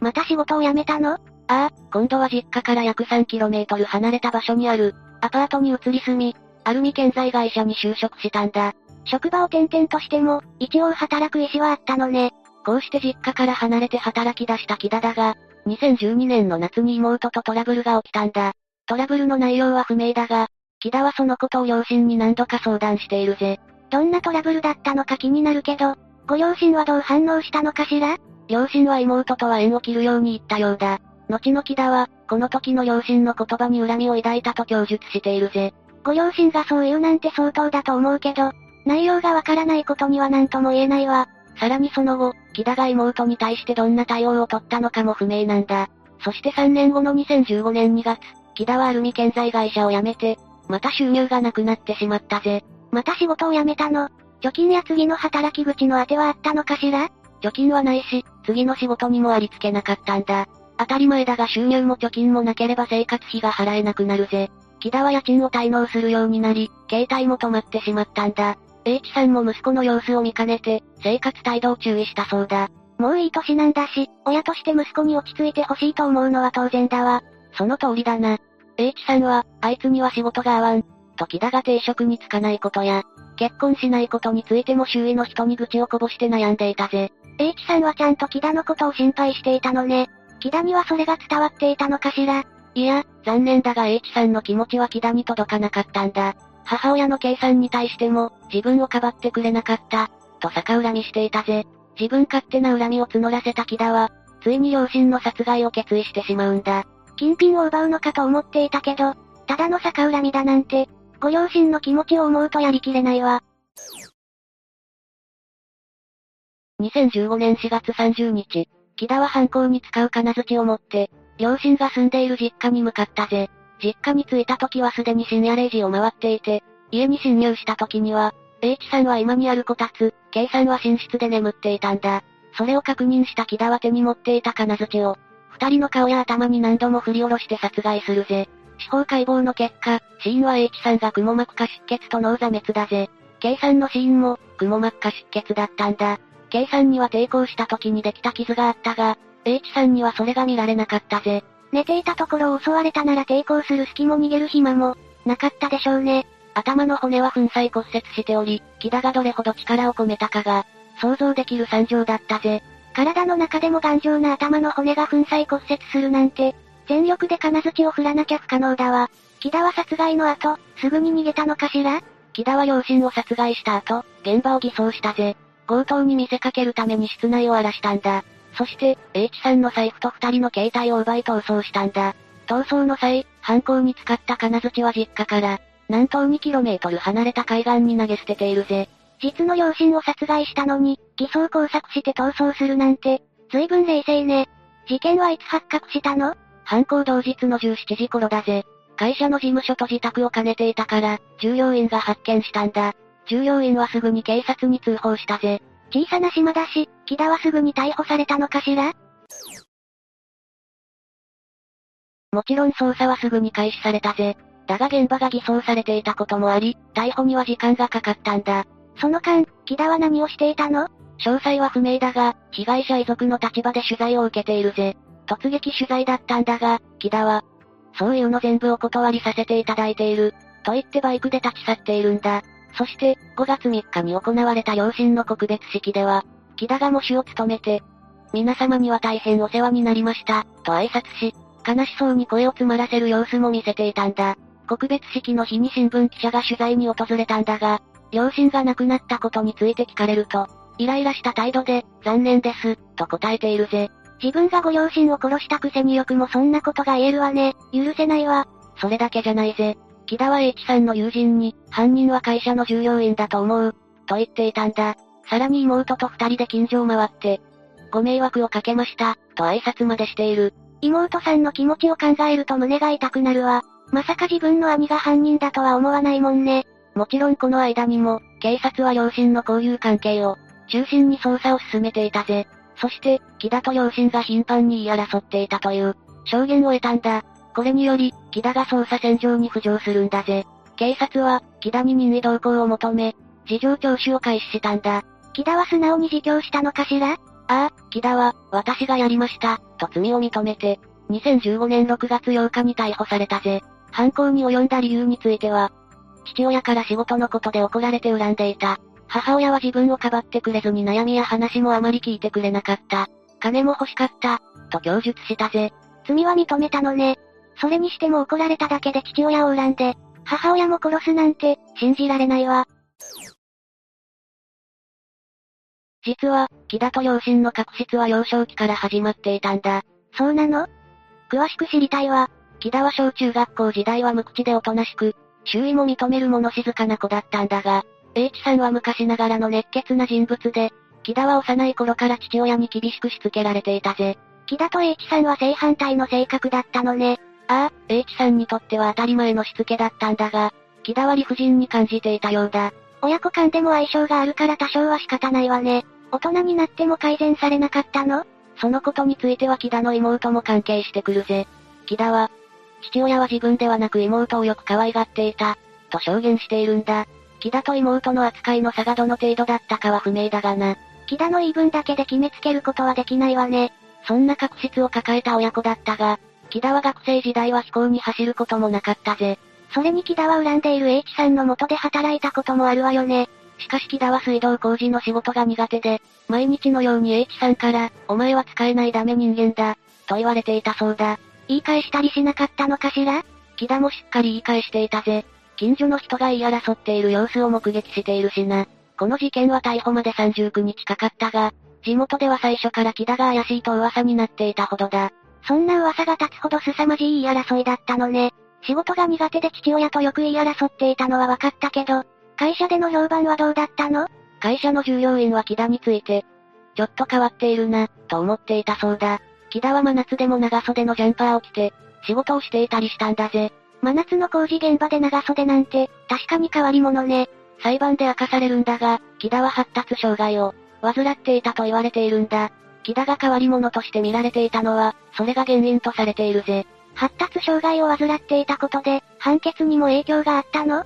また仕事を辞めたの？ああ、今度は実家から約 さんキロメートル 離れた場所にあるアパートに移り住み、アルミ建材会社に就職したんだ。職場を転々としても、一応働く意思はあったのね。こうして実家から離れて働き出した木田だが、にせんじゅうにねんの夏に妹とトラブルが起きたんだ。トラブルの内容は不明だが、木田はそのことを両親に何度か相談しているぜ。どんなトラブルだったのか気になるけど、ご両親はどう反応したのかしら？両親は妹とは縁を切るように言ったようだ。後の木田は、この時の両親の言葉に恨みを抱いたと供述しているぜ。ご両親がそう言うなんて相当だと思うけど、内容がわからないことには何とも言えないわ。さらにその後、木田が妹に対してどんな対応を取ったのかも不明なんだ。そしてさんねんごのにせんじゅうごねんにがつ、木田はアルミ建材会社を辞めて、また収入がなくなってしまったぜ。また仕事を辞めたの？貯金や次の働き口の当てはあったのかしら？貯金はないし、次の仕事にもありつけなかったんだ。当たり前だが収入も貯金もなければ生活費が払えなくなるぜ。木田は家賃を滞納するようになり、携帯も止まってしまったんだ。H さんも息子の様子を見かねて、生活態度を注意したそうだ。もういい歳なんだし、親として息子に落ち着いてほしいと思うのは当然だわ。その通りだな。H さんは、あいつには仕事が合わん、と木田が定職に就かないことや、結婚しないことについても周囲の人に愚痴をこぼして悩んでいたぜ。H さんはちゃんと木田のことを心配していたのね。木田にはそれが伝わっていたのかしら？いや、残念だが H さんの気持ちは木田に届かなかったんだ。母親の K さんに対しても、自分をかばってくれなかった、と逆恨みしていたぜ。自分勝手な恨みを募らせた木田は、ついに両親の殺害を決意してしまうんだ。金品を奪うのかと思っていたけど、ただの逆恨みだなんて、ご両親の気持ちを思うとやりきれないわ。にせんじゅうごねんしがつさんじゅうにち、木田は犯行に使う金槌を持って、両親が住んでいる実家に向かったぜ。実家に着いた時はすでに深夜れいじを回っていて、家に侵入した時には、H さんは居間にあるこたつ、K さんは寝室で眠っていたんだ。それを確認した木田は手に持っていた金槌を、二人の顔や頭に何度も振り下ろして殺害するぜ。司法解剖の結果、死因は H さんがくも膜下出血と脳挫滅だぜ。K さんの死因も、くも膜下出血だったんだ。K さんには抵抗した時にできた傷があったが、H さんにはそれが見られなかったぜ。寝ていたところを襲われたなら抵抗する隙も逃げる暇も、なかったでしょうね。頭の骨は粉砕骨折しており、木田がどれほど力を込めたかが、想像できる惨状だったぜ。体の中でも頑丈な頭の骨が粉砕骨折するなんて、全力で金槌を振らなきゃ不可能だわ。木田は殺害の後、すぐに逃げたのかしら？木田は両親を殺害した後、現場を偽装したぜ。強盗に見せかけるために室内を荒らしたんだ。そして、H さんの財布と二人の携帯を奪い逃走したんだ。逃走の際、犯行に使った金槌は実家から、南東 にキロメートル 離れた海岸に投げ捨てているぜ。実の両親を殺害したのに、偽装工作して逃走するなんて、随分冷静ね。事件はいつ発覚したの？犯行同日のじゅうしちじごろだぜ。会社の事務所と自宅を兼ねていたから、従業員が発見したんだ。従業員はすぐに警察に通報したぜ。小さな島だし、木田はすぐに逮捕されたのかしら？もちろん捜査はすぐに開始されたぜ。だが現場が偽装されていたこともあり、逮捕には時間がかかったんだ。その間、木田は何をしていたの？詳細は不明だが、被害者遺族の立場で取材を受けているぜ。突撃取材だったんだが、木田は、そういうの全部お断りさせていただいている、と言ってバイクで立ち去っているんだ。そして、ごがつみっかに行われた両親の告別式では、木田が喪主を務めて、皆様には大変お世話になりました、と挨拶し、悲しそうに声を詰まらせる様子も見せていたんだ。告別式の日に新聞記者が取材に訪れたんだが、両親が亡くなったことについて聞かれると、イライラした態度で、残念です、と答えているぜ。自分がご両親を殺したくせによくもそんなことが言えるわね、許せないわ。それだけじゃないぜ。木田は H さんの友人に、犯人は会社の従業員だと思う、と言っていたんだ。さらに妹と二人で近所を回って、ご迷惑をかけました、と挨拶までしている。妹さんの気持ちを考えると胸が痛くなるわ。まさか自分の兄が犯人だとは思わないもんね。もちろんこの間にも、警察は両親の交友関係を、中心に捜査を進めていたぜ。そして、木田と両親が頻繁に言い争っていたという、証言を得たんだ。これにより、木田が捜査線上に浮上するんだぜ。警察は、木田に任意同行を求め、事情聴取を開始したんだ。木田は素直に自供したのかしら？ああ、木田は、私がやりました、と罪を認めて、にせんじゅうごねんろくがつようかに逮捕されたぜ。犯行に及んだ理由については、父親から仕事のことで怒られて恨んでいた。母親は自分をかばってくれずに悩みや話もあまり聞いてくれなかった。金も欲しかった、と供述したぜ。罪は認めたのね。それにしても怒られただけで父親を恨んで、母親も殺すなんて、信じられないわ。実は、木田と両親の確執は幼少期から始まっていたんだ。そうなの？詳しく知りたいわ。木田は小中学校時代は無口でおとなしく、周囲も認めるもの静かな子だったんだが、H さんは昔ながらの熱血な人物で、木田は幼い頃から父親に厳しくしつけられていたぜ。木田と H さんは正反対の性格だったのね。ああ、H さんにとっては当たり前のしつけだったんだが、気だわり夫人に感じていたようだ。親子間でも相性があるから多少は仕方ないわね。大人になっても改善されなかったの？そのことについては木田の妹も関係してくるぜ。木田は、父親は自分ではなく妹をよく可愛がっていた、と証言しているんだ。木田と妹の扱いの差がどの程度だったかは不明だがな。木田の言い分だけで決めつけることはできないわね。そんな確執を抱えた親子だったが、木田は学生時代は非行に走ることもなかったぜ。それに木田は恨んでいる H さんの元で働いたこともあるわよね。しかし木田は水道工事の仕事が苦手で、毎日のように H さんから、お前は使えないダメ人間だ、と言われていたそうだ。言い返したりしなかったのかしら？木田もしっかり言い返していたぜ。近所の人が言い争っている様子を目撃しているしな。この事件は逮捕までさんじゅうくにちかかったが、地元では最初から木田が怪しいと噂になっていたほどだ。そんな噂が立つほど凄まじい言い争いだったのね。仕事が苦手で父親とよく言い争っていたのは分かったけど、会社での評判はどうだったの？会社の従業員は木田について、ちょっと変わっているな、と思っていたそうだ。木田は真夏でも長袖のジャンパーを着て、仕事をしていたりしたんだぜ。真夏の工事現場で長袖なんて、確かに変わり者ね。裁判で明かされるんだが、木田は発達障害を、患っていたと言われているんだ。木田が変わり者として見られていたのは、それが原因とされているぜ。発達障害を患っていたことで、判決にも影響があったの？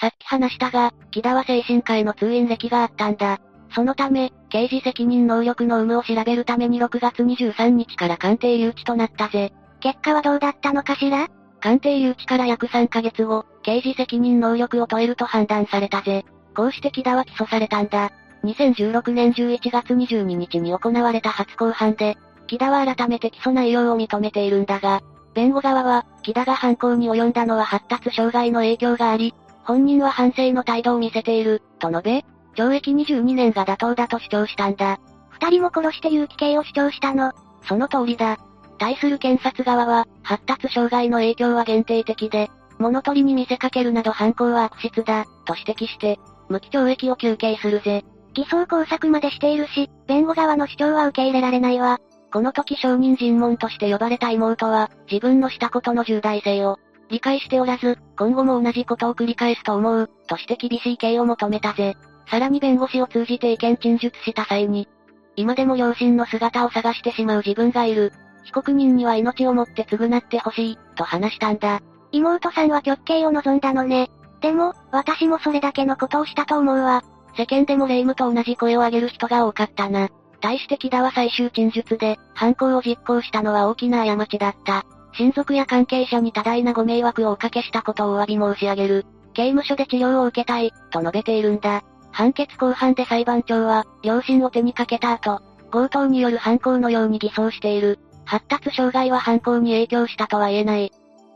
さっき話したが、木田は精神科医の通院歴があったんだ。そのため、刑事責任能力の有無を調べるためにろくがつにじゅうさんにちから鑑定留置となったぜ。結果はどうだったのかしら？鑑定留置から約さんかげつご、刑事責任能力を問えると判断されたぜ。こうして木田は起訴されたんだ。にせんじゅうろくねんじゅういちがつにじゅうににちに行われた初公判で、木田は改めて起訴内容を認めているんだが、弁護側は、木田が犯行に及んだのは発達障害の影響があり、本人は反省の態度を見せている、と述べ、懲役にじゅうにねんが妥当だと主張したんだ。二人も殺して有期刑を主張したの？その通りだ。対する検察側は、発達障害の影響は限定的で、物取りに見せかけるなど犯行は悪質だ、と指摘して、無期懲役を求刑するぜ。偽装工作までしているし、弁護側の主張は受け入れられないわ。この時証人尋問として呼ばれた妹は、自分のしたことの重大性を理解しておらず、今後も同じことを繰り返すと思う、として厳しい刑を求めたぜ。さらに弁護士を通じて意見陳述した際に、今でも両親の姿を探してしまう自分がいる。被告人には命をもって償ってほしい、と話したんだ。妹さんは極刑を望んだのね。でも、私もそれだけのことをしたと思うわ。世間でも霊夢と同じ声を上げる人が多かったな。対して木田は最終陳述で、犯行を実行したのは大きな過ちだった。親族や関係者に多大なご迷惑をおかけしたことをお詫び申し上げる。刑務所で治療を受けたい、と述べているんだ。判決公判で裁判長は、両親を手にかけた後、強盗による犯行のように偽装している。発達障害は犯行に影響したとは言えない。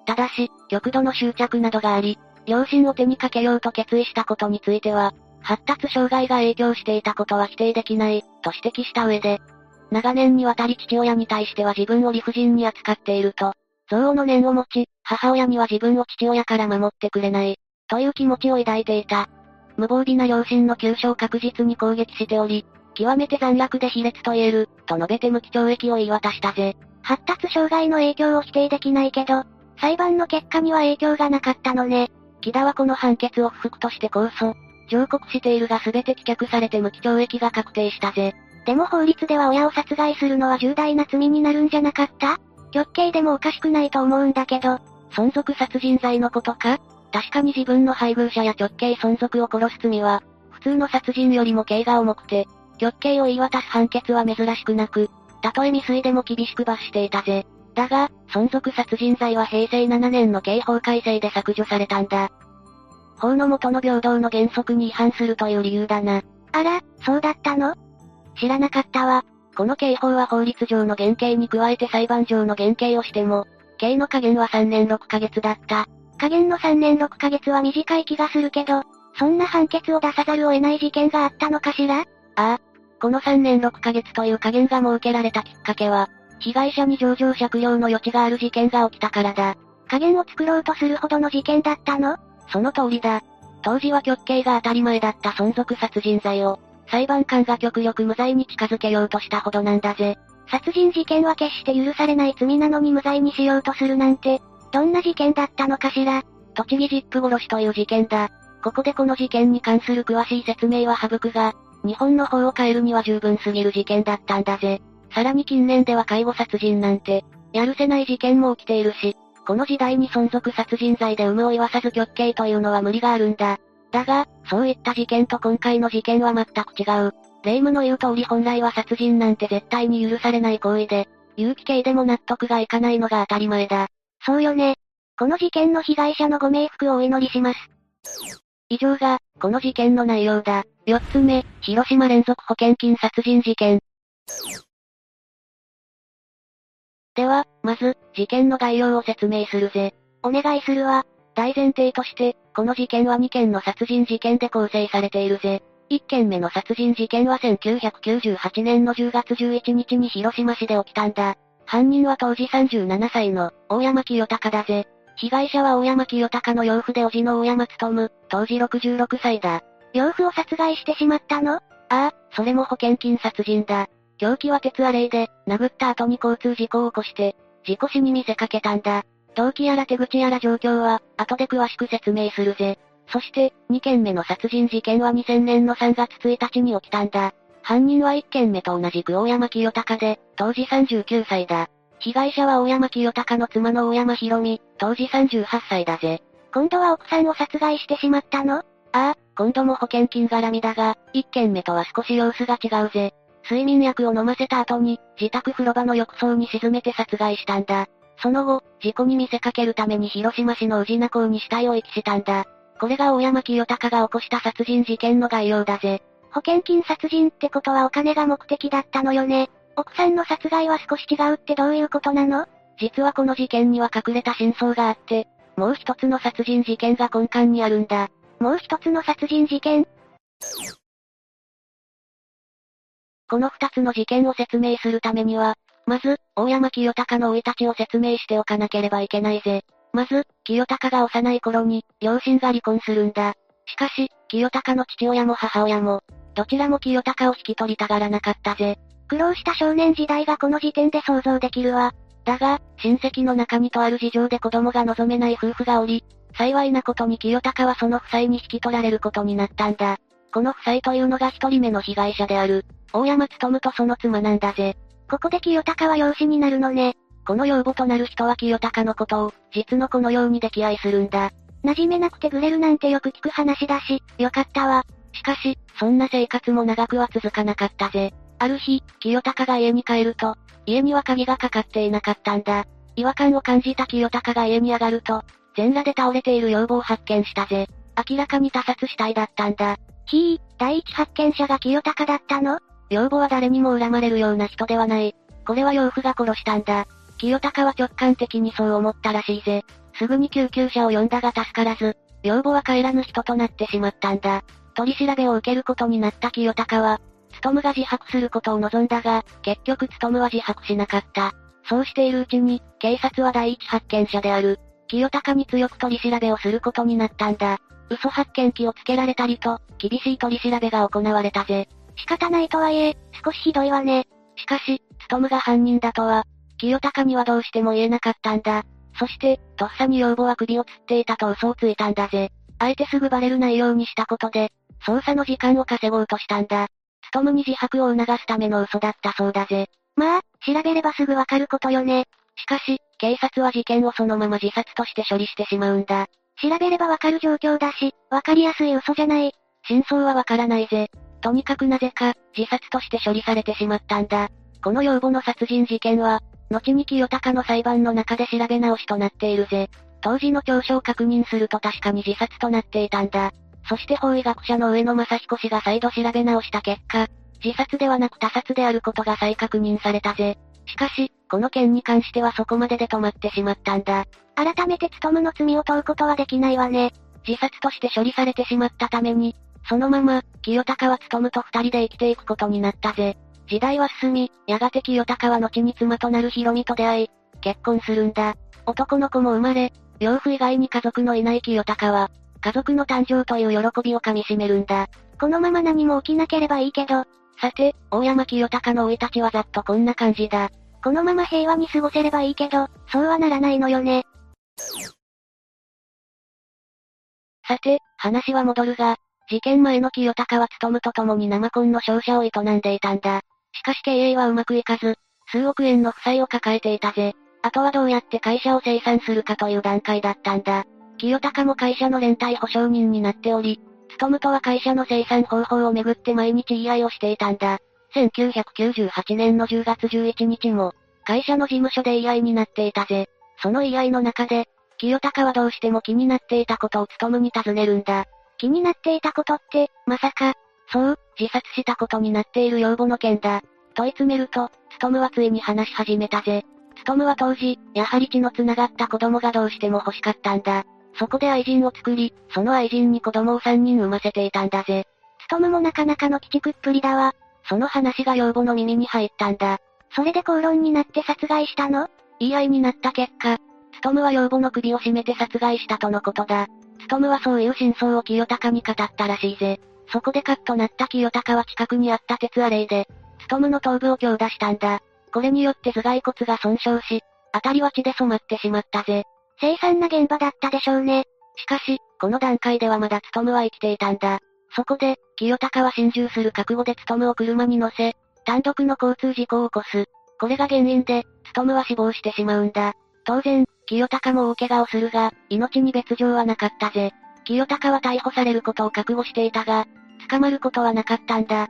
ただし、極度の執着などがあり、両親を手にかけようと決意したことについては、発達障害が影響していたことは否定できない、と指摘した上で、長年にわたり父親に対しては自分を理不尽に扱っていると、憎悪の念を持ち、母親には自分を父親から守ってくれない、という気持ちを抱いていた。無防備な両親の急所を確実に攻撃しており、極めて残虐で卑劣と言える、と述べて無期懲役を言い渡したぜ。発達障害の影響を否定できないけど、裁判の結果には影響がなかったのね。木田はこの判決を不服として控訴、上告しているが全て棄却されて無期懲役が確定したぜ。でも法律では親を殺害するのは重大な罪になるんじゃなかった？極刑でもおかしくないと思うんだけど、存続殺人罪のことか？確かに自分の配偶者や極刑存続を殺す罪は、普通の殺人よりも刑が重くて、極刑を言い渡す判決は珍しくなく、たとえ未遂でも厳しく罰していたぜ。だが、存続殺人罪はへいせいななねんの刑法改正で削除されたんだ。法の下の平等の原則に違反するという理由だな。あら、そうだったの？知らなかったわ。この刑法は法律上の減刑に加えて裁判上の減刑をしても、刑の下限はさんねんろっかげつだった。下限のさんねんろっかげつは短い気がするけど、そんな判決を出さざるを得ない事件があったのかしら？ああ。このさんねんろっかげつという下限が設けられたきっかけは、被害者に情状酌量の余地がある事件が起きたからだ。下限を作ろうとするほどの事件だったの？その通りだ。当時は極刑が当たり前だった存続殺人罪を、裁判官が極力無罪に近づけようとしたほどなんだぜ。殺人事件は決して許されない罪なのに無罪にしようとするなんて、どんな事件だったのかしら。栃木ジップ殺しという事件だ。ここでこの事件に関する詳しい説明は省くが、日本の法を変えるには十分すぎる事件だったんだぜ。さらに近年では介護殺人なんて、やるせない事件も起きているし、この時代に存続殺人罪で有無を言わさず極刑というのは無理があるんだ。だが、そういった事件と今回の事件は全く違う。霊夢の言う通り本来は殺人なんて絶対に許されない行為で、有期刑でも納得がいかないのが当たり前だ。そうよね。この事件の被害者のご冥福をお祈りします。以上が、この事件の内容だ。よっつめ、広島連続保険金殺人事件。では、まず、事件の概要を説明するぜ。お願いするわ。大前提として、この事件はにけんの殺人事件で構成されているぜ。いっけんめの殺人事件はせんきゅうひゃくきゅうじゅうはちねんのじゅうがつじゅういちにちに広島市で起きたんだ。犯人は当時さんじゅうななさいの、大山清隆だぜ。被害者は大山清隆の養父で叔父の大山努、当時ろくじゅうろくさいだ。養父を殺害してしまったの？ああ、それも保険金殺人だ。凶器は鉄アレイで、殴った後に交通事故を起こして、事故死に見せかけたんだ。動機やら手口やら状況は、後で詳しく説明するぜ。そして、にけんめの殺人事件はにせんねんのさんがつついたちに起きたんだ。犯人はいっけんめと同じく大山清隆で、当時さんじゅうきゅうさいだ。被害者は大山清隆の妻の大山博美、当時さんじゅうはっさいだぜ。今度は奥さんを殺害してしまったの？ああ、今度も保険金絡みだが、いっけんめとは少し様子が違うぜ。睡眠薬を飲ませた後に、自宅風呂場の浴槽に沈めて殺害したんだ。その後、事故に見せかけるために広島市の宇品港に死体を遺棄したんだ。これが大山清隆が起こした殺人事件の概要だぜ。保険金殺人ってことはお金が目的だったのよね。奥さんの殺害は少し違うってどういうことなの？実はこの事件には隠れた真相があって、もう一つの殺人事件が根幹にあるんだ。もう一つの殺人事件？この二つの事件を説明するためには、まず、大山清隆の生い立ちを説明しておかなければいけないぜ。まず、清隆が幼い頃に、両親が離婚するんだ。しかし、清隆の父親も母親も、どちらも清隆を引き取りたがらなかったぜ。苦労した少年時代がこの時点で想像できるわ。だが、親戚の中にとある事情で子供が望めない夫婦がおり、幸いなことに清隆はその夫妻に引き取られることになったんだ。この夫妻というのが一人目の被害者である、大山努とその妻なんだぜ。ここで清隆は養子になるのね。この養母となる人は清隆のことを、実の子のように溺愛するんだ。馴染めなくてぐれるなんてよく聞く話だし、よかったわ。しかし、そんな生活も長くは続かなかったぜ。ある日、清隆が家に帰ると、家には鍵がかかっていなかったんだ。違和感を感じた清隆が家に上がると、全裸で倒れている養母を発見したぜ。明らかに他殺死体だったんだ。ひぃ、第一発見者が清隆だったの？養母は誰にも恨まれるような人ではない。これは養父が殺したんだ。清隆は直感的にそう思ったらしいぜ。すぐに救急車を呼んだが助からず、養母は帰らぬ人となってしまったんだ。取り調べを受けることになった清隆は、努が自白することを望んだが、結局努は自白しなかった。そうしているうちに、警察は第一発見者である、清隆に強く取り調べをすることになったんだ。嘘発見器をつけられたりと、厳しい取り調べが行われたぜ。仕方ないとはいえ、少しひどいわね。しかし、努が犯人だとは、清隆にはどうしても言えなかったんだ。そして、とっさに養母は首を吊っていたと嘘をついたんだぜ。あえてすぐバレる内容にしたことで、捜査の時間を稼ごうとしたんだ。努に自白を促すための嘘だったそうだぜ。まあ、調べればすぐわかることよね。しかし、警察は事件をそのまま自殺として処理してしまうんだ。調べればわかる状況だし、わかりやすい嘘じゃない。真相はわからないぜ。とにかくなぜか、自殺として処理されてしまったんだ。この養母の殺人事件は、後に清隆の裁判の中で調べ直しとなっているぜ。当時の調書を確認すると確かに自殺となっていたんだ。そして法医学者の上野正彦氏が再度調べ直した結果、自殺ではなく他殺であることが再確認されたぜ。しかし、この件に関してはそこまでで止まってしまったんだ。改めて努の罪を問うことはできないわね。自殺として処理されてしまったために、そのまま、清隆は努と二人で生きていくことになったぜ。時代は進み、やがて清隆は後に妻となる博美と出会い、結婚するんだ。男の子も生まれ、養父以外に家族のいない清隆は、家族の誕生という喜びをかみしめるんだ。このまま何も起きなければいいけど、さて、大山清隆の生い立ちはざっとこんな感じだ。このまま平和に過ごせればいいけど、そうはならないのよね。さて、話は戻るが、事件前の清隆は勤と共に生コンの商社を営んでいたんだ。しかし経営はうまくいかず、数億円の負債を抱えていたぜ。あとはどうやって会社を清算するかという段階だったんだ。清隆も会社の連帯保証人になっており、勤とは会社の清算方法をめぐって毎日言い合いをしていたんだ。せんきゅうひゃくきゅうじゅうはちねんのじゅうがつじゅういちにちも、会社の事務所で言い合いになっていたぜ。その言い合いの中で、清隆はどうしても気になっていたことを勤に尋ねるんだ。気になっていたことって、まさか、そう、自殺したことになっている養母の件だ。問い詰めると、勤はついに話し始めたぜ。勤は当時、やはり血の繋がった子供がどうしても欲しかったんだ。そこで愛人を作り、その愛人に子供をさんにん産ませていたんだぜ。勤もなかなかの鬼畜っぷりだわ。その話が養母の耳に入ったんだ。それで口論になって殺害したの？言い合いになった結果、勤は養母の首を絞めて殺害したとのことだ。勤はそういう真相を清隆に語ったらしいぜ。そこでカッとなった清隆は近くにあった鉄アレイで、勤の頭部を強打したんだ。これによって頭蓋骨が損傷し、辺りは血で染まってしまったぜ。凄惨な現場だったでしょうね。しかし、この段階ではまだ勤は生きていたんだ。そこで、清隆は心中する覚悟で勤を車に乗せ、単独の交通事故を起こす。これが原因で、勤は死亡してしまうんだ。当然、清隆も大怪我をするが、命に別状はなかったぜ。清隆は逮捕されることを覚悟していたが、捕まることはなかったんだ。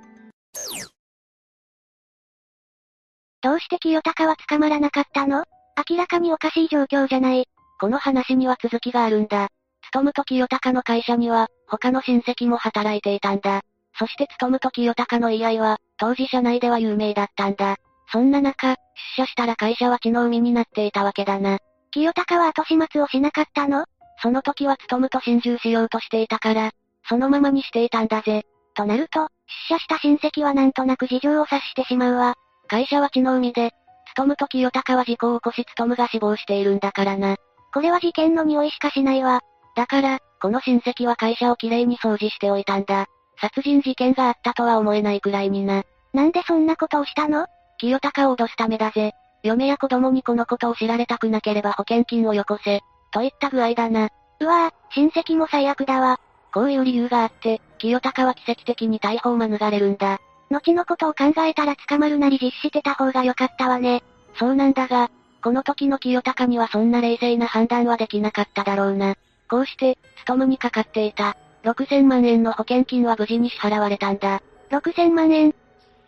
どうして清隆は捕まらなかったの？明らかにおかしい状況じゃない。この話には続きがあるんだ。勤と清隆の会社には、他の親戚も働いていたんだ。そして勤と清隆の言い合いは、当時社内では有名だったんだ。そんな中、出社したら会社は血の海になっていたわけだな。清隆は後始末をしなかったの？その時は勤と心中しようとしていたから、そのままにしていたんだぜ。となると、出社した親戚はなんとなく事情を察してしまうわ。会社は血の海で、勤と清隆は事故を起こし勤が死亡しているんだからな。これは事件の匂いしかしないわ。だから、この親戚は会社をきれいに掃除しておいたんだ。殺人事件があったとは思えないくらいにな。なんでそんなことをしたの？清隆を脅すためだぜ。嫁や子供にこのことを知られたくなければ保険金をよこせ。といった具合だな。うわぁ、親戚も最悪だわ。こういう理由があって、清隆は奇跡的に逮捕を免れるんだ。後のことを考えたら捕まるなり実施してた方が良かったわね。そうなんだが、この時の清隆にはそんな冷静な判断はできなかっただろうな。こうして、勤にかかっていたろくせんまんえんの保険金は無事に支払われたんだ。ろくせんまんえん。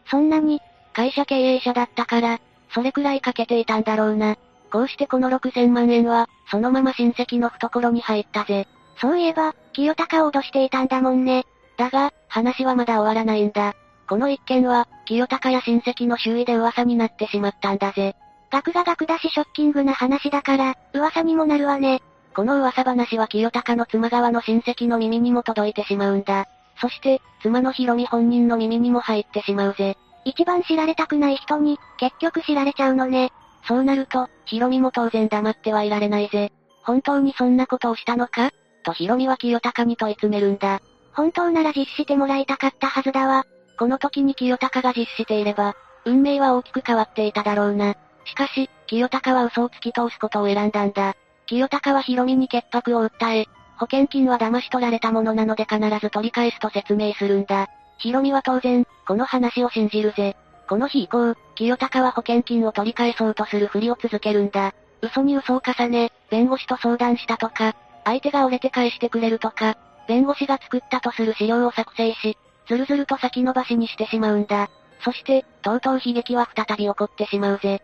そんなに、会社経営者だったから、それくらいかけていたんだろうな。こうしてこのろくせんまんえんは、そのまま親戚の懐に入ったぜ。そういえば、清隆を脅していたんだもんね。だが、話はまだ終わらないんだ。この一件は、清隆や親戚の周囲で噂になってしまったんだぜ。額が額だしショッキングな話だから、噂にもなるわね。この噂話は清隆の妻側の親戚の耳にも届いてしまうんだ。そして、妻のひろみ本人の耳にも入ってしまうぜ。一番知られたくない人に、結局知られちゃうのね。そうなると、ひろみも当然黙ってはいられないぜ。本当にそんなことをしたのか？とひろみは清隆に問い詰めるんだ。本当なら実施してもらいたかったはずだわ。この時に清隆が実施していれば、運命は大きく変わっていただろうな。しかし、清隆は嘘を突き通すことを選んだんだ。清隆はひろみに潔白を訴え、保険金は騙し取られたものなので必ず取り返すと説明するんだ。ひろみは当然、この話を信じるぜ。この日以降、清隆は保険金を取り返そうとするふりを続けるんだ。嘘に嘘を重ね、弁護士と相談したとか、相手が折れて返してくれるとか、弁護士が作ったとする資料を作成し、ずるずると先延ばしにしてしまうんだ。そして、とうとう悲劇は再び起こってしまうぜ。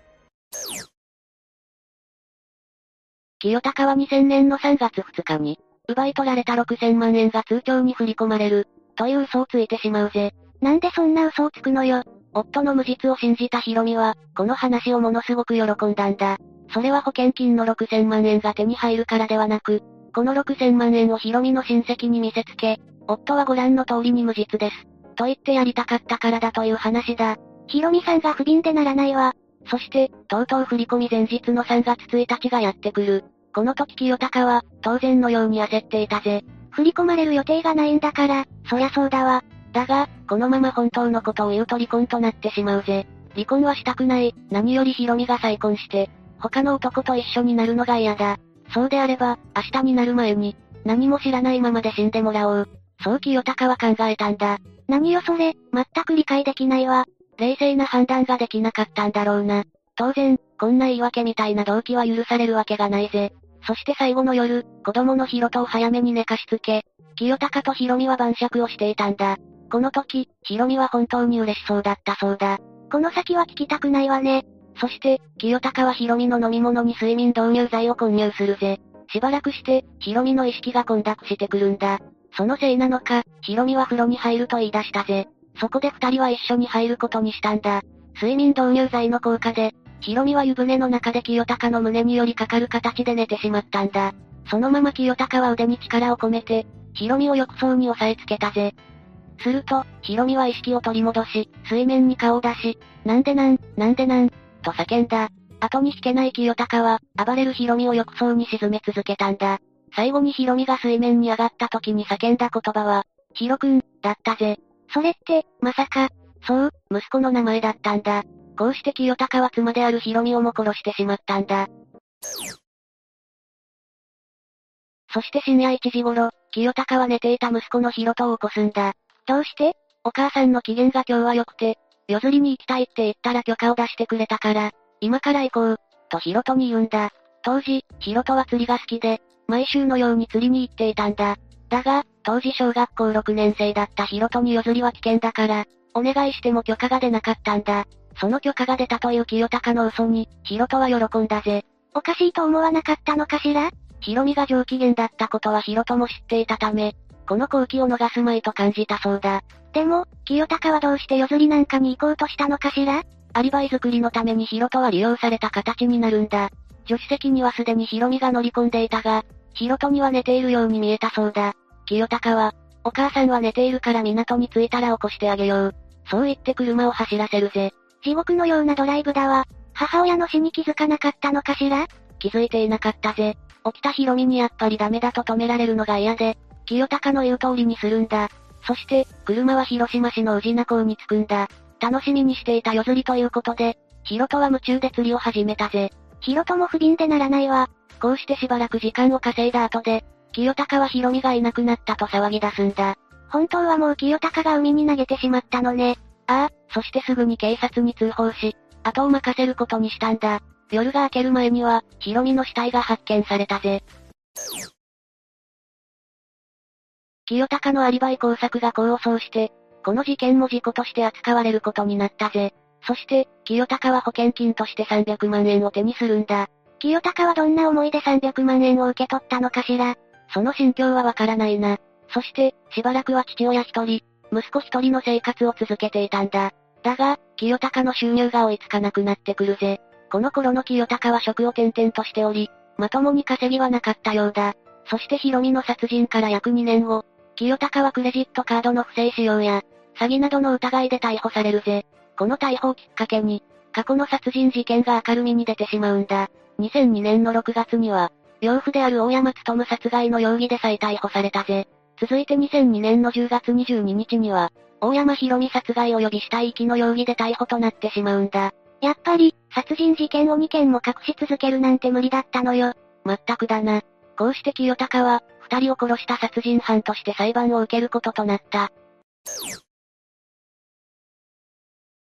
清隆はにせんねんのさんがつふつかに、奪い取られたろくせんまんえんが通帳に振り込まれる、という嘘をついてしまうぜ。なんでそんな嘘をつくのよ。夫の無実を信じたひろみは、この話をものすごく喜んだんだ。それは保険金のろくせんまんえんが手に入るからではなく、このろくせんまんえんをひろみの親戚に見せつけ、夫はご覧の通りに無実です。と言ってやりたかったからだという話だ。ひろみさんが不憫でならないわ。そして、とうとう振り込み前日のさんがつついたちがやってくる。この時清隆は、当然のように焦っていたぜ。振り込まれる予定がないんだから、そりゃそうだわ。だが、このまま本当のことを言うと離婚となってしまうぜ。離婚はしたくない。何よりヒロミが再婚して、他の男と一緒になるのが嫌だ。そうであれば、明日になる前に、何も知らないままで死んでもらおう。そう清高は考えたんだ。何よそれ、全く理解できないわ。冷静な判断ができなかったんだろうな。当然、こんな言い訳みたいな動機は許されるわけがないぜ。そして最後の夜、子供のヒロトを早めに寝かしつけ、清高とヒロミは晩酌をしていたんだ。この時、ヒロミは本当に嬉しそうだったそうだ。この先は聞きたくないわね。そして、清高はヒロミの飲み物に睡眠導入剤を混入するぜ。しばらくして、ヒロミの意識が混濁してくるんだ。そのせいなのか、ヒロミは風呂に入ると言い出したぜ。そこで二人は一緒に入ることにしたんだ。睡眠導入剤の効果で、ヒロミは湯船の中で清高の胸に寄りかかる形で寝てしまったんだ。そのまま清高は腕に力を込めて、ヒロミを浴槽に押さえつけたぜ。すると、ヒロミは意識を取り戻し、水面に顔を出し、なんでなん、なんでなん、と叫んだ。後に引けない清高は、暴れるヒロミを浴槽に沈め続けたんだ。最後にヒロミが水面に上がった時に叫んだ言葉は、ヒロくん、だったぜ。それって、まさか。そう、息子の名前だったんだ。こうして清高は妻であるヒロミをも殺してしまったんだ。そして深夜いちじ頃、清高は寝ていた息子のヒロトを起こすんだ。どうして？お母さんの機嫌が今日は良くて、夜釣りに行きたいって言ったら許可を出してくれたから、今から行こう、とヒロトに言うんだ。当時、ヒロトは釣りが好きで、毎週のように釣りに行っていたんだ。だが、当時小学校ろくねん生だったヒロトに夜釣りは危険だから、お願いしても許可が出なかったんだ。その許可が出たという清高の嘘に、ヒロトは喜んだぜ。おかしいと思わなかったのかしら？ヒロミが上機嫌だったことはヒロトも知っていたため、この好機を逃すまいと感じたそうだ。でも、清高はどうして夜釣りなんかに行こうとしたのかしら？アリバイ作りのためにヒロトは利用された形になるんだ。助手席にはすでにヒロミが乗り込んでいたが、ヒロトには寝ているように見えたそうだ。清高は、お母さんは寝ているから港に着いたら起こしてあげよう。そう言って車を走らせるぜ。地獄のようなドライブだわ。母親の死に気づかなかったのかしら？気づいていなかったぜ。起きたヒロミにやっぱりダメだと止められるのが嫌で、清高の言う通りにするんだ。そして、車は広島市の宇品港に着くんだ。楽しみにしていた夜釣りということで、ヒロトは夢中で釣りを始めたぜ。ヒロトも不憫でならないわ。こうしてしばらく時間を稼いだ後で、清高はヒロミがいなくなったと騒ぎ出すんだ。本当はもう清高が海に投げてしまったのね。ああ、そしてすぐに警察に通報し、後を任せることにしたんだ。夜が明ける前には、ヒロミの死体が発見されたぜ。清高のアリバイ工作が功を奏して、この事件も事故として扱われることになったぜ。そして、清高は保険金としてさんびゃくまんえんを手にするんだ。清高はどんな思いでさんびゃくまんえんを受け取ったのかしら？その心境はわからないな。そして、しばらくは父親一人、息子一人の生活を続けていたんだ。だが、清高の収入が追いつかなくなってくるぜ。この頃の清高は職を転々としており、まともに稼ぎはなかったようだ。そしてヒロミの殺人から約にねんご、清高はクレジットカードの不正使用や、詐欺などの疑いで逮捕されるぜ。この逮捕をきっかけに、過去の殺人事件が明るみに出てしまうんだ。にせんにねんのろくがつには、養父である大山努殺害の容疑で再逮捕されたぜ。続いてにせんにねんのじゅうがつにじゅうににちには、大山博美殺害及び死体遺棄の容疑で逮捕となってしまうんだ。やっぱり、殺人事件をにけんも隠し続けるなんて無理だったのよ。まったくだな。こうして清高は、二人を殺した殺人犯として裁判を受けることとなった。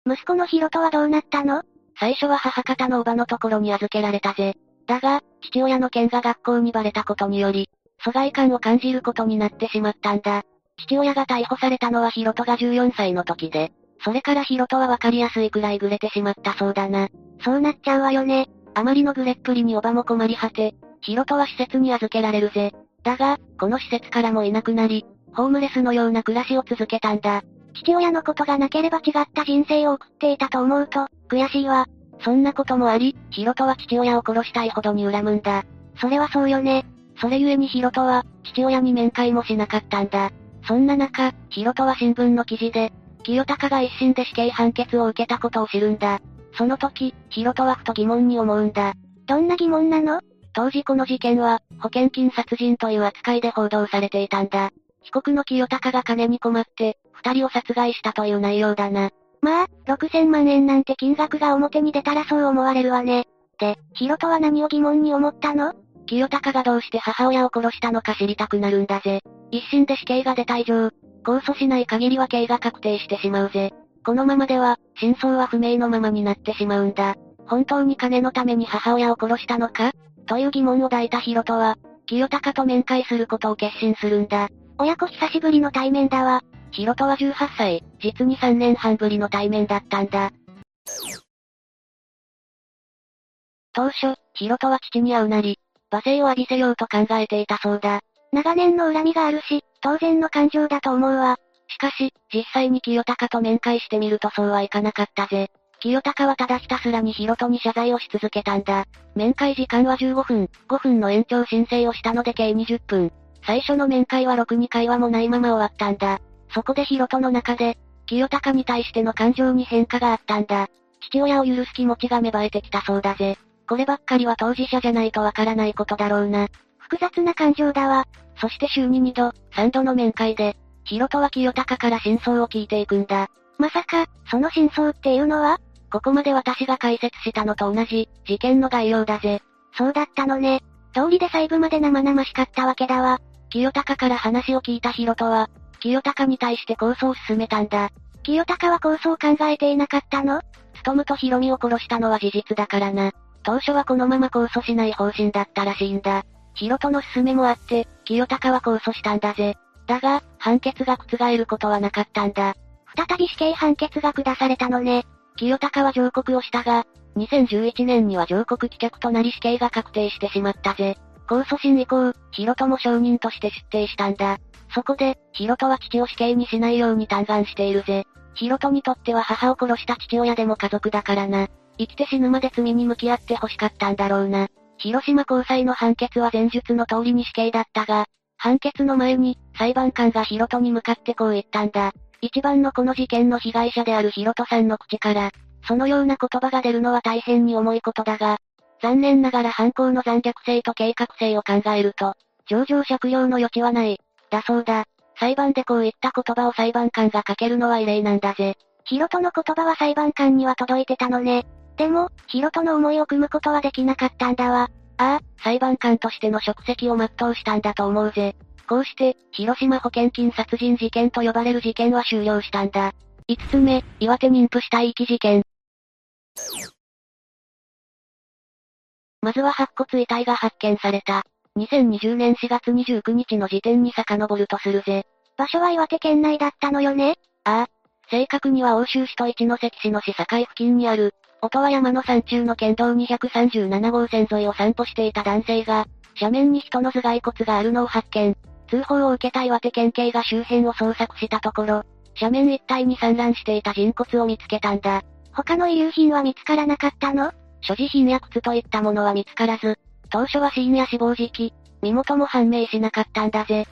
息子のヒロトはどうなったの？最初は母方のおばのところに預けられたぜ。だが、父親の件が学校にバレたことにより、疎外感を感じることになってしまったんだ。父親が逮捕されたのはヒロトがじゅうよんさいの時で、それからヒロトはわかりやすいくらいグレてしまったそうだな。そうなっちゃうわよね。あまりのグレっぷりにおばも困り果て、ヒロトは施設に預けられるぜ。だが、この施設からもいなくなり、ホームレスのような暮らしを続けたんだ。父親のことがなければ違った人生を送っていたと思うと、悔しいわ。そんなこともあり、ヒロトは父親を殺したいほどに恨むんだ。それはそうよね。それゆえにヒロトは、父親に面会もしなかったんだ。そんな中、ヒロトは新聞の記事で、清高が一審で死刑判決を受けたことを知るんだ。その時、ヒロトはふと疑問に思うんだ。どんな疑問なの？当時この事件は、保険金殺人という扱いで報道されていたんだ。被告の清高が金に困って、二人を殺害したという内容だな。まあ、ろくせんまんえんなんて金額が表に出たらそう思われるわね。で、ヒロトは何を疑問に思ったの？清高がどうして母親を殺したのか知りたくなるんだぜ。一審で死刑が出た以上、控訴しない限りは刑が確定してしまうぜ。このままでは、真相は不明のままになってしまうんだ。本当に金のために母親を殺したのか？という疑問を抱いたヒロトは、清高と面会することを決心するんだ。親子久しぶりの対面だわ。ヒロトはじゅうはっさい、実にさんねんはんぶりの対面だったんだ。当初、ヒロトは父に会うなり、罵声を浴びせようと考えていたそうだ。長年の恨みがあるし、当然の感情だと思うわ。しかし、実際に清高と面会してみるとそうはいかなかったぜ。清高はただひたすらにヒロトに謝罪をし続けたんだ。面会時間はじゅうごふん、ごふんの延長申請をしたので計にじゅっぷん。最初の面会はろくに会話もないまま終わったんだ。そこでヒロトの中で、清高に対しての感情に変化があったんだ。父親を許す気持ちが芽生えてきたそうだぜ。こればっかりは当事者じゃないとわからないことだろうな。複雑な感情だわ。そして週ににど、さんどの面会で、ヒロトは清高から真相を聞いていくんだ。まさか、その真相っていうのは？ここまで私が解説したのと同じ、事件の概要だぜ。そうだったのね。通りで細部まで生々しかったわけだわ。清高から話を聞いたヒロトは、清高に対して控訴を進めたんだ。清高は控訴を考えていなかったの？努とヒロミを殺したのは事実だからな。当初はこのまま控訴しない方針だったらしいんだ。ヒロトの勧めもあって、清高は控訴したんだぜ。だが、判決が覆ることはなかったんだ。再び死刑判決が下されたのね。清高は上告をしたが、にせんじゅういちねんには上告棄却となり死刑が確定してしまったぜ。控訴審以降、ヒロトも証人として出廷したんだ。そこで、ヒロトは父を死刑にしないように嘆願しているぜ。ヒロトにとっては母を殺した父親でも家族だからな。生きて死ぬまで罪に向き合って欲しかったんだろうな。広島高裁の判決は前述の通りに死刑だったが、判決の前に、裁判官がヒロトに向かってこう言ったんだ。一番のこの事件の被害者であるヒロトさんの口から、そのような言葉が出るのは大変に重いことだが、残念ながら犯行の残虐性と計画性を考えると、情状酌量の余地はない、だそうだ。裁判でこういった言葉を裁判官がかけるのは異例なんだぜ。ヒロトの言葉は裁判官には届いてたのね。でも、ヒロトの思いを汲むことはできなかったんだわ。ああ、裁判官としての職責を全うしたんだと思うぜ。こうして、広島保険金殺人事件と呼ばれる事件は終了したんだ。いつつめ、岩手妊婦死体遺棄事件。まずは白骨遺体が発見された。にせんにじゅうねんしがつにじゅうくにちの時点に遡るとするぜ。場所は岩手県内だったのよね？ああ。正確には奥州市と一関市の市境付近にある、音羽山の山中の県道にひゃくさんじゅうななごうせん沿いを散歩していた男性が、斜面に人の頭蓋骨があるのを発見。通報を受けた岩手県警が周辺を捜索したところ、斜面一帯に散乱していた人骨を見つけたんだ。他の遺留品は見つからなかったの？所持品や靴といったものは見つからず、当初は死因や死亡時期、身元も判明しなかったんだぜ。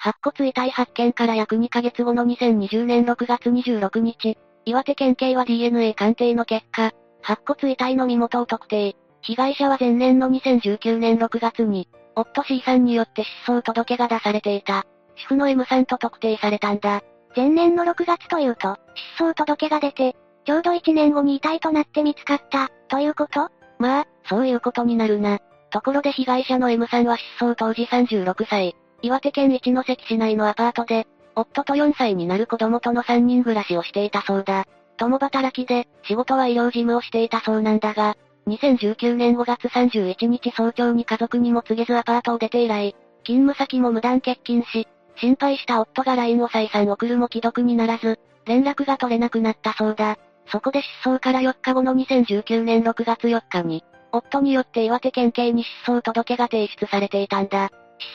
白骨遺体発見から約にかげつごのにせんにじゅうねんろくがつにじゅうろくにち、岩手県警は ディーエヌエー 鑑定の結果、白骨遺体の身元を特定。被害者は前年のにせんじゅうきゅうねんろくがつに、夫 C さんによって失踪届が出されていた、主婦の M さんと特定されたんだ。前年のろくがつというと、失踪届が出て、ちょうどいちねんごに遺体となって見つかった、ということ？まあ、そういうことになるな。ところで被害者の M さんは失踪当時さんじゅうろくさい。岩手県一関市内のアパートで、夫とよんさいになる子供とのさんにん暮らしをしていたそうだ。共働きで、仕事は医療事務をしていたそうなんだが、にせんじゅうきゅうねんごがつさんじゅういちにち早朝に家族にも告げずアパートを出て以来、勤務先も無断欠勤し、心配した夫が ライン を再三送るも既読にならず、連絡が取れなくなったそうだ。そこで失踪からよっかごのにせんじゅうきゅうねんろくがつよっかに、夫によって岩手県警に失踪届が提出されていたんだ。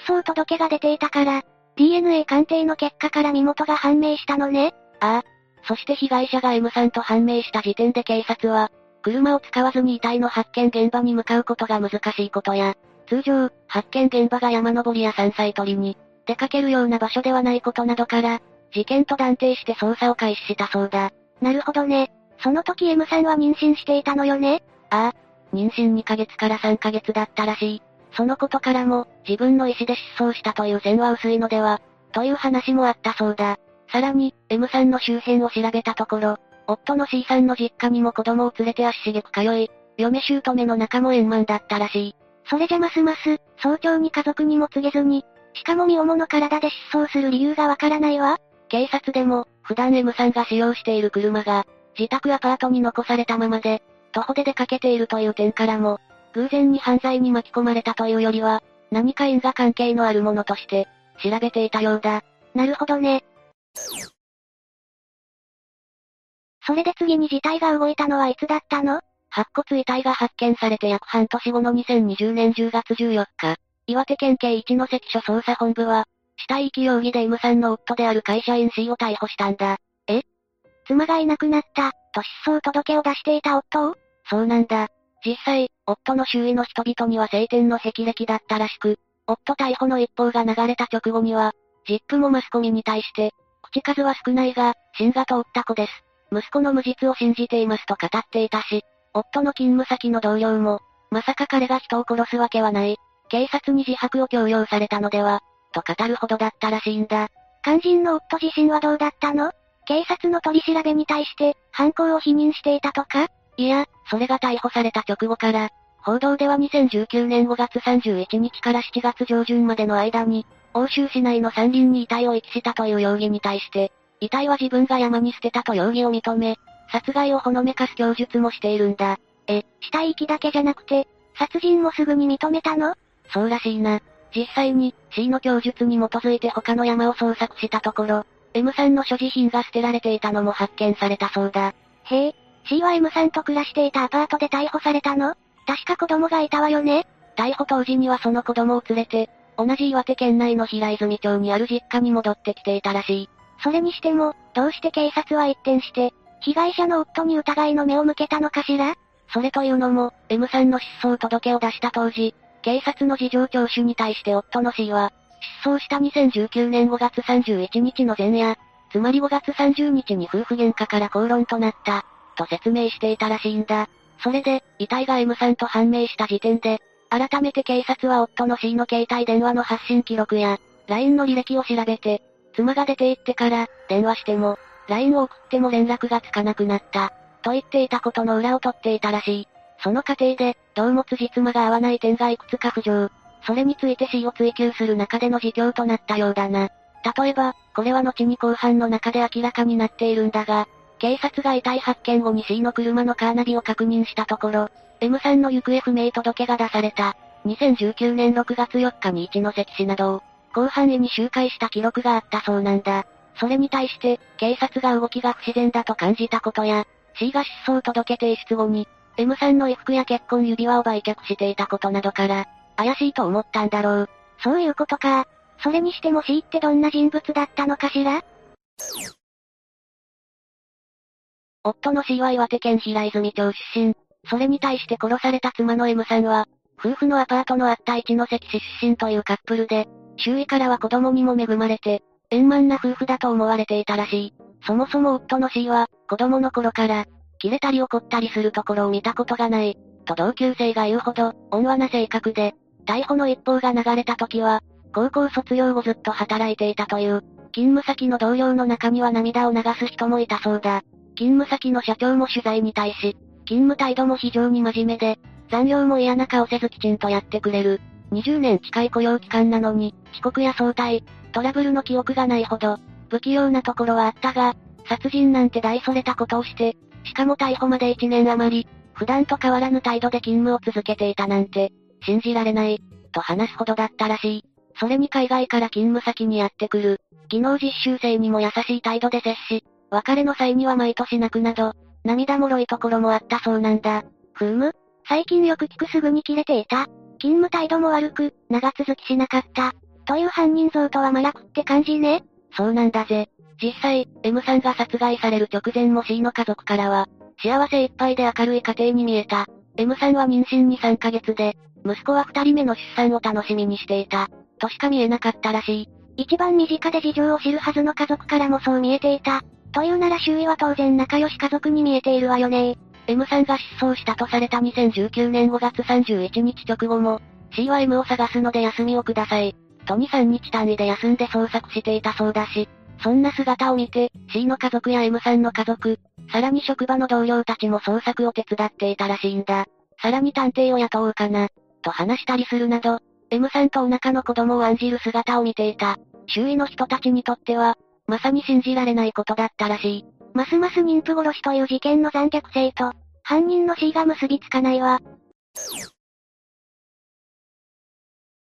失踪届が出ていたから、ディーエヌエー 鑑定の結果から身元が判明したのね。ああ。そして被害者が M さんと判明した時点で警察は、車を使わずに遺体の発見現場に向かうことが難しいことや、通常、発見現場が山登りや山菜採りに、出かけるような場所ではないことなどから、事件と断定して捜査を開始したそうだ。なるほどね。その時 M さんは妊娠していたのよね？ああ。妊娠にかげつからさんかげつだったらしい。そのことからも、自分の意思で失踪したという線は薄いのでは、という話もあったそうだ。さらに、M さんの周辺を調べたところ、夫の C さんの実家にも子供を連れて足しげく通い、嫁姑の仲も円満だったらしい。それじゃますます、早朝に家族にも告げずに、しかも身重の体で失踪する理由がわからないわ。警察でも、普段 M さんが使用している車が、自宅アパートに残されたままで、徒歩で出かけているという点からも、偶然に犯罪に巻き込まれたというよりは、何か因果関係のあるものとして、調べていたようだ。なるほどね。それで次に事態が動いたのはいつだったの？白骨遺体が発見されて約半年後のにせんにじゅうねんじゅうがつじゅうよっか、岩手県警一関署捜査本部は、死体遺棄容疑で M さんの夫である会社員 C を逮捕したんだ。え？妻がいなくなった、と失踪届を出していた夫を？そうなんだ。実際、夫の周囲の人々には晴天の霹靂だったらしく、夫逮捕の一報が流れた直後には、ジップもマスコミに対して、口数は少ないが、芯が通った子です。息子の無実を信じていますと語っていたし、夫の勤務先の同僚も、まさか彼が人を殺すわけはない。警察に自白を強要されたのでは、と語るほどだったらしいんだ。肝心の夫自身はどうだったの？警察の取り調べに対して、犯行を否認していたとか？いや、それが逮捕された直後から、報道ではにせんじゅうきゅうねんごがつさんじゅういちにちからしちがつじょうじゅんまでの間に、奥州市内の山林に遺体を遺棄したという容疑に対して、遺体は自分が山に捨てたと容疑を認め、殺害をほのめかす供述もしているんだ。え、死体遺棄だけじゃなくて、殺人もすぐに認めたの？そうらしいな。実際に、C の供述に基づいて他の山を捜索したところ、M さんの所持品が捨てられていたのも発見されたそうだ。へえ、C は M さんと暮らしていたアパートで逮捕されたの？確か子供がいたわよね？逮捕当時にはその子供を連れて、同じ岩手県内の平泉町にある実家に戻ってきていたらしい。それにしても、どうして警察は一転して、被害者の夫に疑いの目を向けたのかしら？それというのも、M さんの失踪届を出した当時、警察の事情聴取に対して夫の C は、失踪したにせんじゅうきゅうねんごがつさんじゅういちにちの前夜、つまりごがつさんじゅうにちに夫婦喧嘩から口論となった、と説明していたらしいんだ。それで、遺体が M さんと判明した時点で、改めて警察は夫の C の携帯電話の発信記録や、ライン の履歴を調べて、妻が出て行ってから、電話しても、ライン を送っても連絡がつかなくなった、と言っていたことの裏を取っていたらしい。その過程で、どうも辻褄が合わない点がいくつか浮上。それについて C を追及する中での自供となったようだな。例えば、これは後に後半の中で明らかになっているんだが、警察が遺体発見後に C の車のカーナビを確認したところ、M さんの行方不明届が出された。にせんじゅうきゅうねんろくがつよっかに一関市などを、広範囲に周回した記録があったそうなんだ。それに対して、警察が動きが不自然だと感じたことや、C が失踪届提出後に、M さんの衣服や結婚指輪を売却していたことなどから、怪しいと思ったんだろう。そういうことか。それにしても C ってどんな人物だったのかしら？夫の C は岩手県平泉町出身。それに対して殺された妻の M さんは、夫婦のアパートのあった一関市出身というカップルで、周囲からは子供にも恵まれて、円満な夫婦だと思われていたらしい。そもそも夫の C は、子供の頃から、切れたり怒ったりするところを見たことがない、と同級生が言うほど、温和な性格で、逮捕の一報が流れた時は、高校卒業後ずっと働いていたという、勤務先の同僚の中には涙を流す人もいたそうだ。勤務先の社長も取材に対し、勤務態度も非常に真面目で、残業も嫌な顔せずきちんとやってくれる。にじゅうねん近い雇用期間なのに、遅刻や早退、トラブルの記憶がないほど、不器用なところはあったが、殺人なんて大それたことをして、しかも逮捕までいちねんあまり、普段と変わらぬ態度で勤務を続けていたなんて、信じられない、と話すほどだったらしい。それに海外から勤務先にやってくる、技能実習生にも優しい態度で接し、別れの際には毎年泣くなど、涙もろいところもあったそうなんだ。ふーむ、最近よく聞くすぐに切れていた、勤務態度も悪く、長続きしなかった、という犯人像とは真逆って感じね。そうなんだぜ。実際、M さんが殺害される直前も C の家族からは、幸せいっぱいで明るい家庭に見えた。M さんは妊娠にさんかげつで、息子はふたりめの出産を楽しみにしていた、としか見えなかったらしい。一番身近で事情を知るはずの家族からもそう見えていた。というなら周囲は当然仲良し家族に見えているわよね。M さんが失踪したとされたにせんじゅうきゅうねんごがつさんじゅういちにち直後も、C は M を探すので休みをください。とにじゅうさんにち単位で休んで捜索していたそうだし、そんな姿を見て、C の家族や M さんの家族、さらに職場の同僚たちも捜索を手伝っていたらしいんだ。さらに探偵を雇おうかな、と話したりするなど、M さんとお腹の子供を案じる姿を見ていた。周囲の人たちにとっては、まさに信じられないことだったらしい。ますます妊婦殺しという事件の残虐性と、犯人の C が結びつかないわ。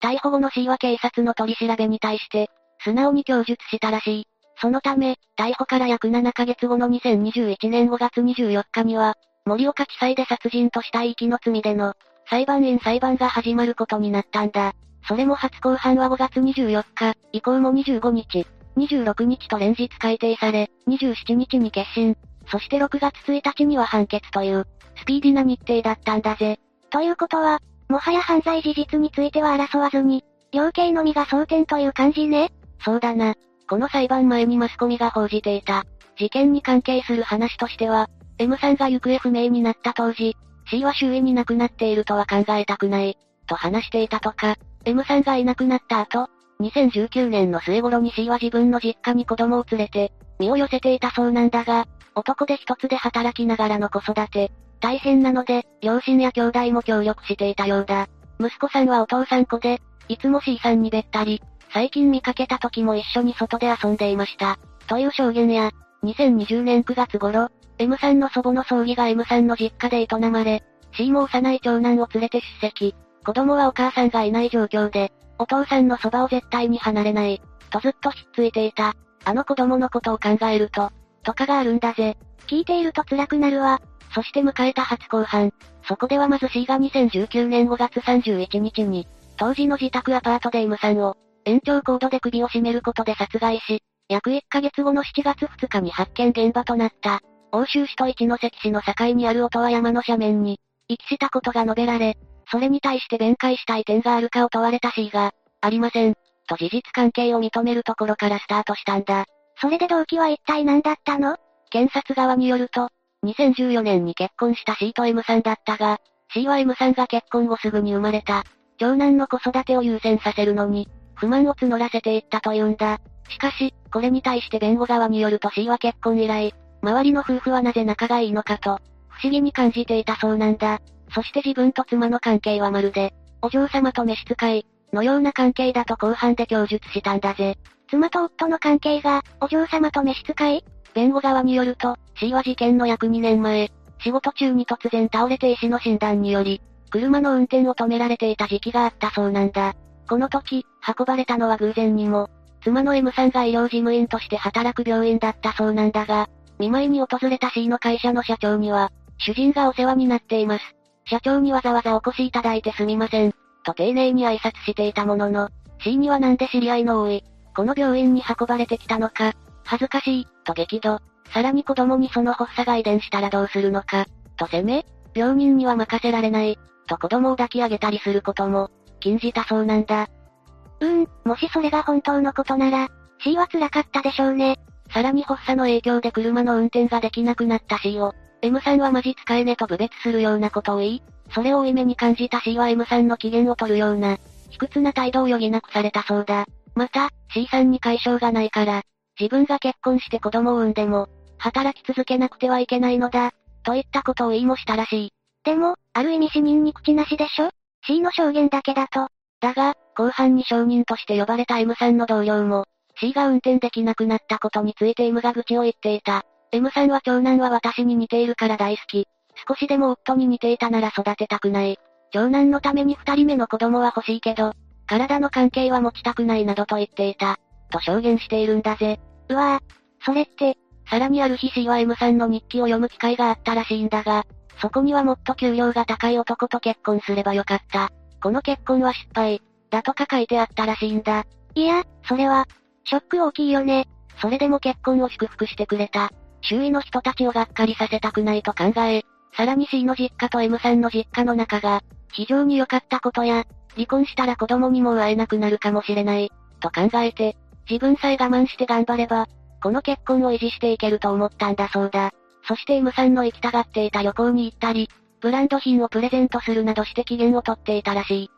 逮捕後の C は警察の取り調べに対して、素直に供述したらしい。そのため、逮捕から約ななかげつごのにせんにじゅういちねんごがつにじゅうよっかには、盛岡地裁で殺人と死体遺棄の罪での、裁判員裁判が始まることになったんだ。それも初公判はごがつにじゅうよっか、以降もにじゅうごにち、にじゅうろくにちと連日改定され、にじゅうしちにちに結審、そしてろくがつついたちには判決という、スピーディな日程だったんだぜ。ということは、もはや犯罪事実については争わずに、量刑のみが争点という感じね。そうだな。この裁判前にマスコミが報じていた、事件に関係する話としては、M さんが行方不明になった当時、C は周囲に亡くなっているとは考えたくない、と話していたとか、M さんがいなくなった後、にせんじゅうきゅうねんの末頃に C は自分の実家に子供を連れて、身を寄せていたそうなんだが、男で一つで働きながらの子育て、大変なので、両親や兄弟も協力していたようだ。息子さんはお父さん子で、いつも C さんにべったり、最近見かけた時も一緒に外で遊んでいました、という証言や、にせんにじゅうねんくがつごろ、M さんの祖母の葬儀が M さんの実家で営まれ、C も幼い長男を連れて出席。子供はお母さんがいない状況で、お父さんのそばを絶対に離れない、とずっとひっついていた。あの子供のことを考えると、とかがあるんだぜ。聞いていると辛くなるわ。そして迎えた初公判。そこではまず C がにせんじゅうきゅうねんごがつさんじゅういちにちに、当時の自宅アパートで M さんを、延長コードで首を絞めることで殺害し、約いっかげつごのしちがつふつかに発見現場となった。奥州市と一関市の境にある音羽山の斜面に、遺棄したことが述べられ、それに対して弁解したい点があるかを問われた C が、ありません、と事実関係を認めるところからスタートしたんだ。それで動機は一体何だったの？検察側によると、にせんじゅうよねんに結婚した C と M さんだったが、C は M さんが結婚後すぐに生まれた、長男の子育てを優先させるのに、不満を募らせていったというんだ。しかし、これに対して弁護側によると C は結婚以来、周りの夫婦はなぜ仲がいいのかと、不思議に感じていたそうなんだ。そして自分と妻の関係はまるで、お嬢様と召使い、のような関係だと後半で供述したんだぜ。妻と夫の関係が、お嬢様と召使い？弁護側によると、C は事件の約にねんまえ、仕事中に突然倒れて医師の診断により、車の運転を止められていた時期があったそうなんだ。この時、運ばれたのは偶然にも、妻の M さんが医療事務員として働く病院だったそうなんだが、見舞いに訪れた C の会社の社長には、主人がお世話になっています。社長にわざわざお越しいただいてすみません、と丁寧に挨拶していたものの、C にはなんで知り合いの多い、この病院に運ばれてきたのか、恥ずかしい、と激怒、さらに子供にその発作が遺伝したらどうするのか、と責め、病人には任せられない、と子供を抱き上げたりすることも、禁じたそうなんだ。うーん、もしそれが本当のことなら、C は辛かったでしょうね。さらに発作の影響で車の運転ができなくなった C を、M さんはマジ使えねと侮蔑するようなことを言い、それを負い目に感じた C は M さんの機嫌を取るような、卑屈な態度を余儀なくされたそうだ。また、C さんに解消がないから、自分が結婚して子供を産んでも、働き続けなくてはいけないのだ、といったことを言いもしたらしい。でも、ある意味死人に口なしでしょ？ C の証言だけだと。だが、後半に証人として呼ばれた M さんの同僚も、C が運転できなくなったことについて M が愚痴を言っていた。M さんは長男は私に似ているから大好き。少しでも夫に似ていたなら育てたくない。長男のために二人目の子供は欲しいけど、体の関係は持ちたくないなどと言っていた。と証言しているんだぜ。うわぁ、それって、さらにある日 C は M さんの日記を読む機会があったらしいんだが、そこにはもっと給料が高い男と結婚すればよかった。この結婚は失敗。だとか書いてあったらしいんだ。いや、それは、ショック大きいよね。それでも結婚を祝福してくれた。周囲の人たちをがっかりさせたくないと考え、さらに C の実家と M さんの実家の仲が、非常に良かったことや、離婚したら子供にも会えなくなるかもしれない、と考えて、自分さえ我慢して頑張れば、この結婚を維持していけると思ったんだそうだ。そして M さんの行きたがっていた旅行に行ったり、ブランド品をプレゼントするなどして機嫌を取っていたらしい。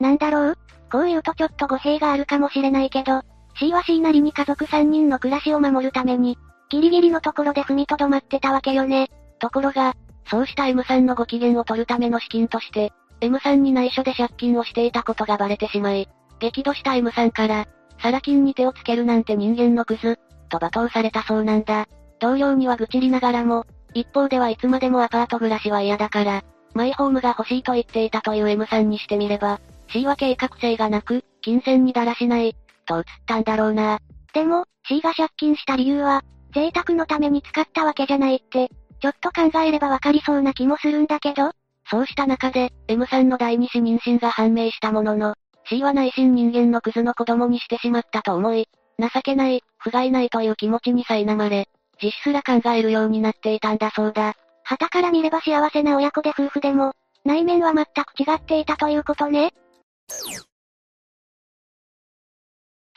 なんだろう？こう言うとちょっと語弊があるかもしれないけど、C は C なりに家族さんにんの暮らしを守るために、ギリギリのところで踏みとどまってたわけよね。ところが、そうした M さんのご機嫌を取るための資金として、M さんに内緒で借金をしていたことがバレてしまい、激怒した M さんから、サラ金に手をつけるなんて人間のクズ、と罵倒されたそうなんだ。同僚には愚痴りながらも、一方ではいつまでもアパート暮らしは嫌だから、マイホームが欲しいと言っていたという M さんにしてみれば、C は計画性がなく、金銭にだらしない、と映ったんだろうな。でも、C が借金した理由は、贅沢のために使ったわけじゃないって、ちょっと考えればわかりそうな気もするんだけど。そうした中で、M さんの第二子妊娠が判明したものの、C は内心人間のクズの子供にしてしまったと思い、情けない、不甲斐ないという気持ちに苛まれ、自死すら考えるようになっていたんだそうだ。傍から見れば幸せな親子で夫婦でも、内面は全く違っていたということね。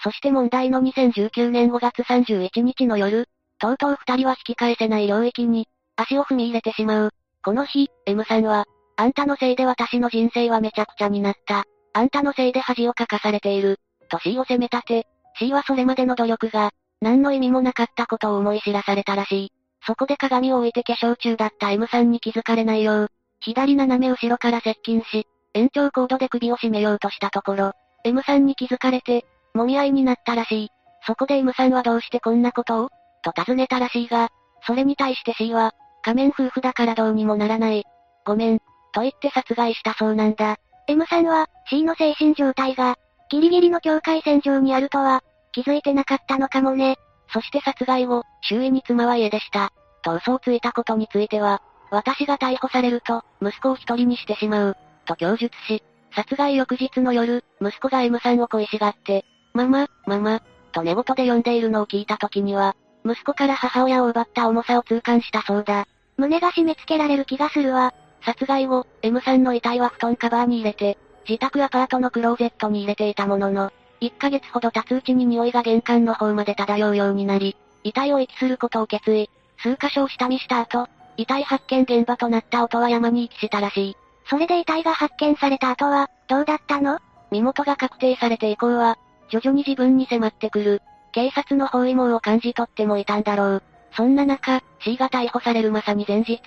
そして問題のにせんじゅうきゅうねんごがつさんじゅういちにちの夜、とうとう二人は引き返せない領域に、足を踏み入れてしまう。この日、M さんは、あんたのせいで私の人生はめちゃくちゃになった。あんたのせいで恥をかかされている。と C を責め立て、C はそれまでの努力が、何の意味もなかったことを思い知らされたらしい。そこで鏡を置いて化粧中だった M さんに気づかれないよう、左斜め後ろから接近し、延長コードで首を絞めようとしたところ、M さんに気づかれて、揉み合いになったらしい。そこで M さんはどうしてこんなことを？と尋ねたらしいが、それに対して C は、仮面夫婦だからどうにもならない。ごめん。と言って殺害したそうなんだ。M さんは、C の精神状態が、ギリギリの境界線上にあるとは、気づいてなかったのかもね。そして殺害後、周囲に妻は家でした。と嘘をついたことについては、私が逮捕されると、息子を一人にしてしまう。と供述し、殺害翌日の夜、息子が M さんを恋しがって、ママ、ママ、と寝言で呼んでいるのを聞いた時には、息子から母親を奪った重さを痛感したそうだ。胸が締め付けられる気がするわ。殺害後、M さんの遺体は布団カバーに入れて、自宅アパートのクローゼットに入れていたものの、いっかげつほど経つうちに匂いが玄関の方まで漂うようになり、遺体を遺棄することを決意、数箇所を下見した後、遺体発見現場となった音は山に遺棄したらしい。それで遺体が発見された後は、どうだったの？身元が確定されて以降は、徐々に自分に迫ってくる、警察の包囲網を感じ取ってもいたんだろう。そんな中、C が逮捕されるまさに前日、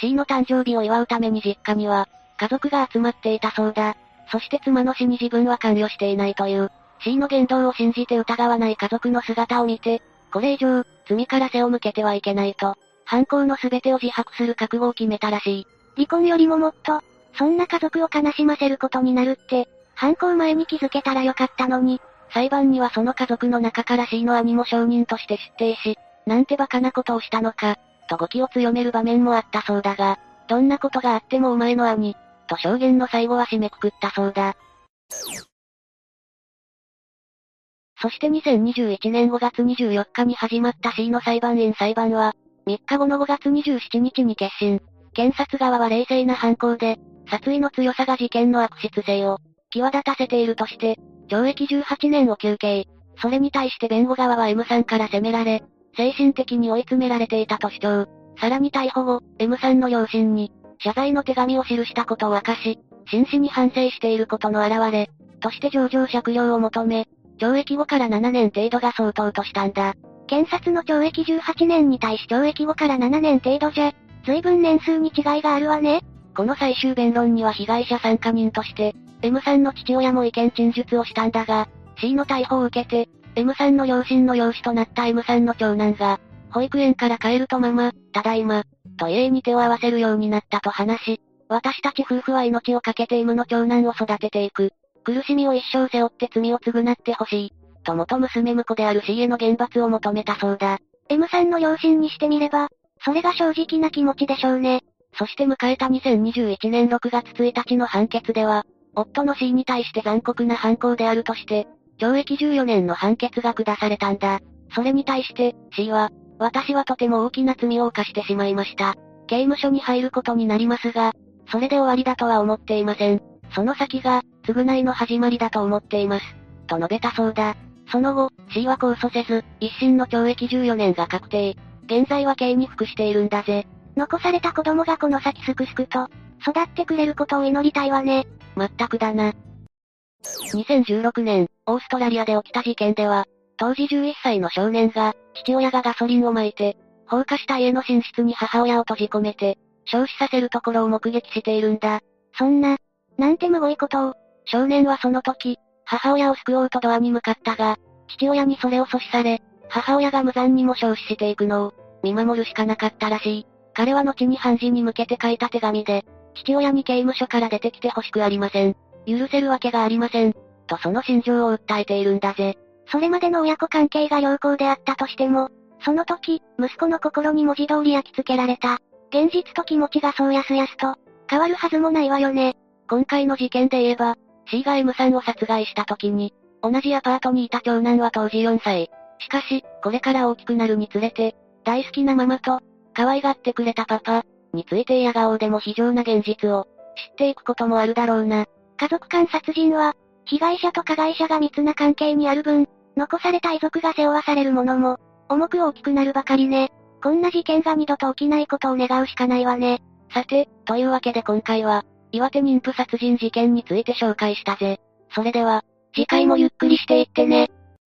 C の誕生日を祝うために実家には、家族が集まっていたそうだ。そして妻の死に自分は関与していないという、C の言動を信じて疑わない家族の姿を見て、これ以上、罪から背を向けてはいけないと、犯行の全てを自白する覚悟を決めたらしい。離婚よりももっと、そんな家族を悲しませることになるって、犯行前に気づけたらよかったのに、裁判にはその家族の中から C の兄も証人として出廷し、なんてバカなことをしたのか、と語気を強める場面もあったそうだが、どんなことがあってもお前の兄、と証言の最後は締めくくったそうだ。そしてにせんにじゅういちねんごがつにじゅうよっかに始まった C の裁判員裁判は、みっかごのごがつにじゅうしちにちに結審。検察側は冷静な犯行で、殺意の強さが事件の悪質性を際立たせているとして、懲役じゅうはちねんを求刑。それに対して弁護側は M さんから責められ、精神的に追い詰められていたと主張。さらに逮捕後、M さんの両親に、謝罪の手紙を記したことを明かし、真摯に反省していることの表れ、として情状酌量を求め、懲役後からななねん程度が相当としたんだ。検察の懲役じゅうはちねんに対し懲役後からななねん程度じゃ、随分年数に違いがあるわね。この最終弁論には被害者参加人として、M さんの父親も意見陳述をしたんだが、C の逮捕を受けて、M さんの両親の養子となった M さんの長男が、保育園から帰るとママ、ただいま、と家に手を合わせるようになったと話し、私たち夫婦は命を懸けて M の長男を育てていく。苦しみを一生背負って罪を償ってほしい。と元娘婿である C への厳罰を求めたそうだ。M さんの両親にしてみれば、それが正直な気持ちでしょうね。そして迎えたにせんにじゅういちねんろくがつついたちの判決では、夫の C に対して残酷な犯行であるとして、懲役じゅうよねんの判決が下されたんだ。それに対して、C は、私はとても大きな罪を犯してしまいました。刑務所に入ることになりますが、それで終わりだとは思っていません。その先が、償いの始まりだと思っています。と述べたそうだ。その後、C は控訴せず、一審の懲役じゅうよねんが確定。現在は刑に服しているんだぜ。残された子供がこの先すくすくと、育ってくれることを祈りたいわね。まったくだな。にせんじゅうろくねん、オーストラリアで起きた事件では、当時じゅういっさいの少年が、父親がガソリンを撒いて、放火した家の寝室に母親を閉じ込めて、焼死させるところを目撃しているんだ。そんな、なんてむごいことを。少年はその時、母親を救おうとドアに向かったが、父親にそれを阻止され、母親が無残にも焼死していくのを、見守るしかなかったらしい。彼は後に判事に向けて書いた手紙で、父親に刑務所から出てきてほしくありません。許せるわけがありません。とその心情を訴えているんだぜ。それまでの親子関係が良好であったとしても、その時、息子の心に文字通り焼き付けられた。現実と気持ちがそうやすやすと、変わるはずもないわよね。今回の事件で言えば、C が M さんを殺害した時に、同じアパートにいた長男は当時よんさい。しかし、これから大きくなるにつれて、大好きなママと、可愛がってくれたパパ、について嫌顔でも非常な現実を、知っていくこともあるだろうな。家族間殺人は、被害者と加害者が密な関係にある分、残された遺族が背負わされるものも、重く大きくなるばかりね。こんな事件が二度と起きないことを願うしかないわね。さて、というわけで今回は、岩手妊婦殺人事件について紹介したぜ。それでは、次回もゆっくりしていってね。